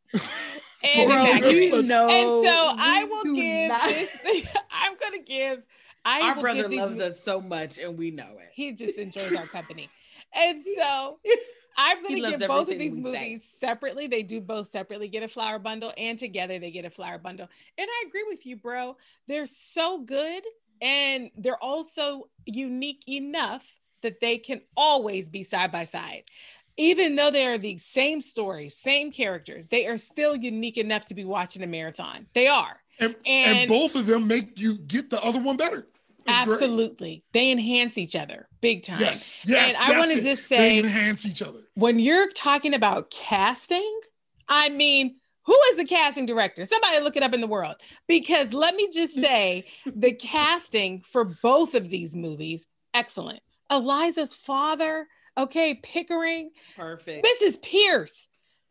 And, exactly. you know, and so I will give not. this, I'm going to give. I our brother give these, loves us so much and we know it. He just enjoys our company. And so I'm going to give both of these movies say. separately. They do both separately get a flower bundle and together they get a flower bundle. And I agree with you, bro. They're so good and they're also unique enough that they can always be side by side. Even though they are the same stories, same characters, they are still unique enough to be watching a marathon. They are. And, and, and both of them make you get the other one better. It's absolutely. Great. They enhance each other big time. Yes, yes. And I want to just say, they enhance each other. When you're talking about casting, I mean, who is the casting director? Somebody look it up in the world. Because let me just say, the casting for both of these movies, excellent. Eliza's father... Okay, Pickering. Perfect. Missus Pierce.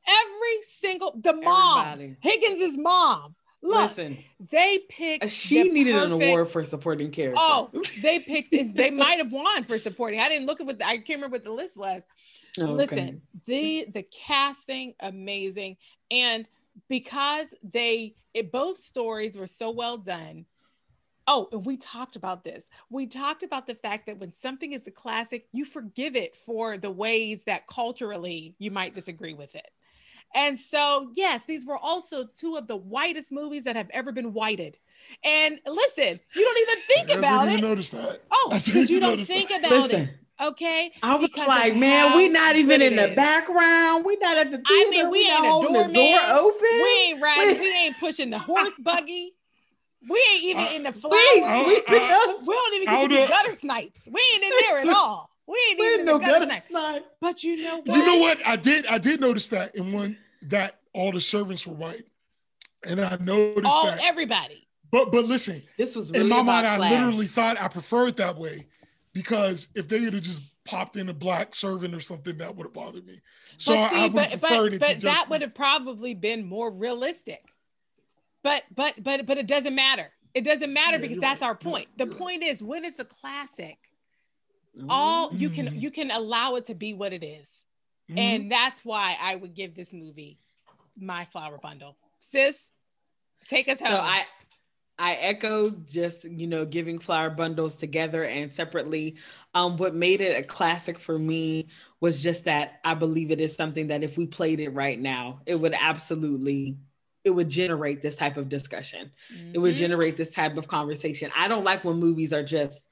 Every single, the mom. Everybody. Higgins' mom. Look, Listen, they picked. She the needed perfect, an award for supporting character. Oh, they picked, they might have won for supporting. I didn't look at what, the, I can't remember what the list was. Oh, Listen, okay. the the casting, amazing. And because they, it, both stories were so well done. Oh, and we talked about this. We talked about the fact that when something is a classic, you forgive it for the ways that culturally you might disagree with it. And so, yes, these were also two of the whitest movies that have ever been whited. And listen, you don't even think I about didn't it. Notice that. Oh, because you don't think that. about listen, it. Okay. I was because like, man, we're not even in the is. background. We're not at the theater. I mean, we, we ain't a doorman. The door open. We ain't riding. We ain't pushing the horse buggy. We ain't even I, in the flames. We, we, we don't even get the gutter snipes. We ain't in there at all. We ain't we even in no the gutter, gutter snipes. Snipe. But you know what? You know what? I did I did notice that in one that all the servants were white. And I noticed all, that. everybody. But but listen, this was really in my mind, class. I literally thought I prefer it that way because if they would have just popped in a black servant or something, that would have bothered me. So but see, I, I would have preferred but, it. But to that would have probably been more realistic. But but but but it doesn't matter. It doesn't matter yeah, because that's right. our point. The you're point right. is when it's a classic, mm-hmm. all you can you can allow it to be what it is, mm-hmm. and that's why I would give this movie my flower bundle. Sis, take us so home. I- I echo just, you know, giving flower bundles together and separately. Um, what made it a classic for me was just that I believe it is something that if we played it right now, it would absolutely it would generate this type of discussion. Mm-hmm. It would generate this type of conversation. I don't like when movies are just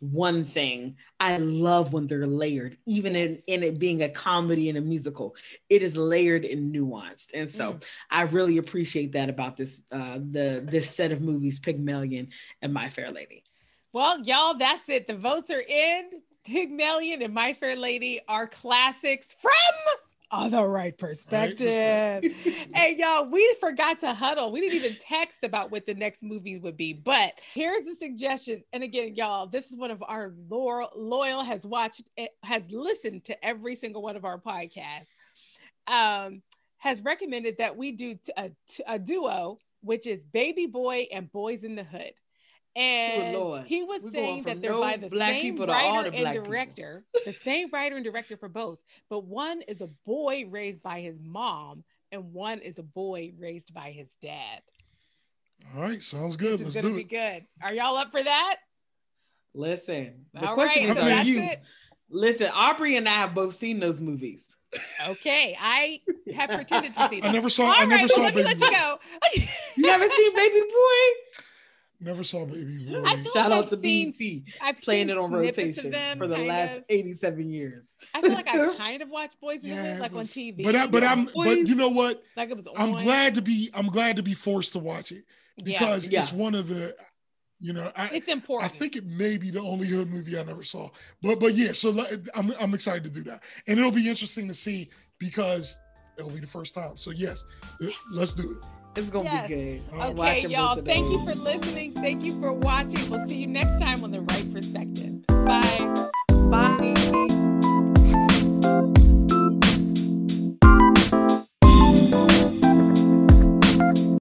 one thing. I love when they're layered, even in, in it being a comedy and a musical. It is layered and nuanced. And so mm. I really appreciate that about this uh, the this set of movies, Pygmalion and My Fair Lady. Well, y'all, that's it. The votes are in. Pygmalion and My Fair Lady are classics from... Oh, The Right Perspective. And y'all, we forgot to huddle. We didn't even text about what the next movie would be, but here's the suggestion. And again, y'all, this is one of our loyal, loyal has watched, has listened to every single one of our podcasts, um, has recommended that we do a, a duo, which is Baby Boy and Boys in the Hood. And Lord, he was saying that they're no by the same writer and director, the same writer and director for both, but one is a boy raised by his mom and one is a boy raised by his dad. All right, sounds good. This Let's is gonna do be it. Good. Are y'all up for that? Listen, the all question right, is so that's you. It. Listen, Aubrey and I have both seen those movies. Okay, I have pretended to see them. I never saw. All I right, never saw. Let me let you go. You never seen Baby Boy? Never saw Baby Boy. Shout out to B E T. I've playing it on rotation for the last eighty-seven years. I feel like I kind of watched Boys in the Hood like on T V. But I, but I'm but you know what? Like it was on. I'm glad to be I'm glad to be forced to watch it because yeah, yeah. it's one of the, you know, I, it's important. I think it may be the only hood movie I never saw. But but yeah, so I'm I'm excited to do that, and it'll be interesting to see because it'll be the first time. So yes, let's do it. It's going to yes. be good. I'm okay, y'all. Thank you for listening. Thank you for watching. We'll see you next time on The Right Perspective. Bye.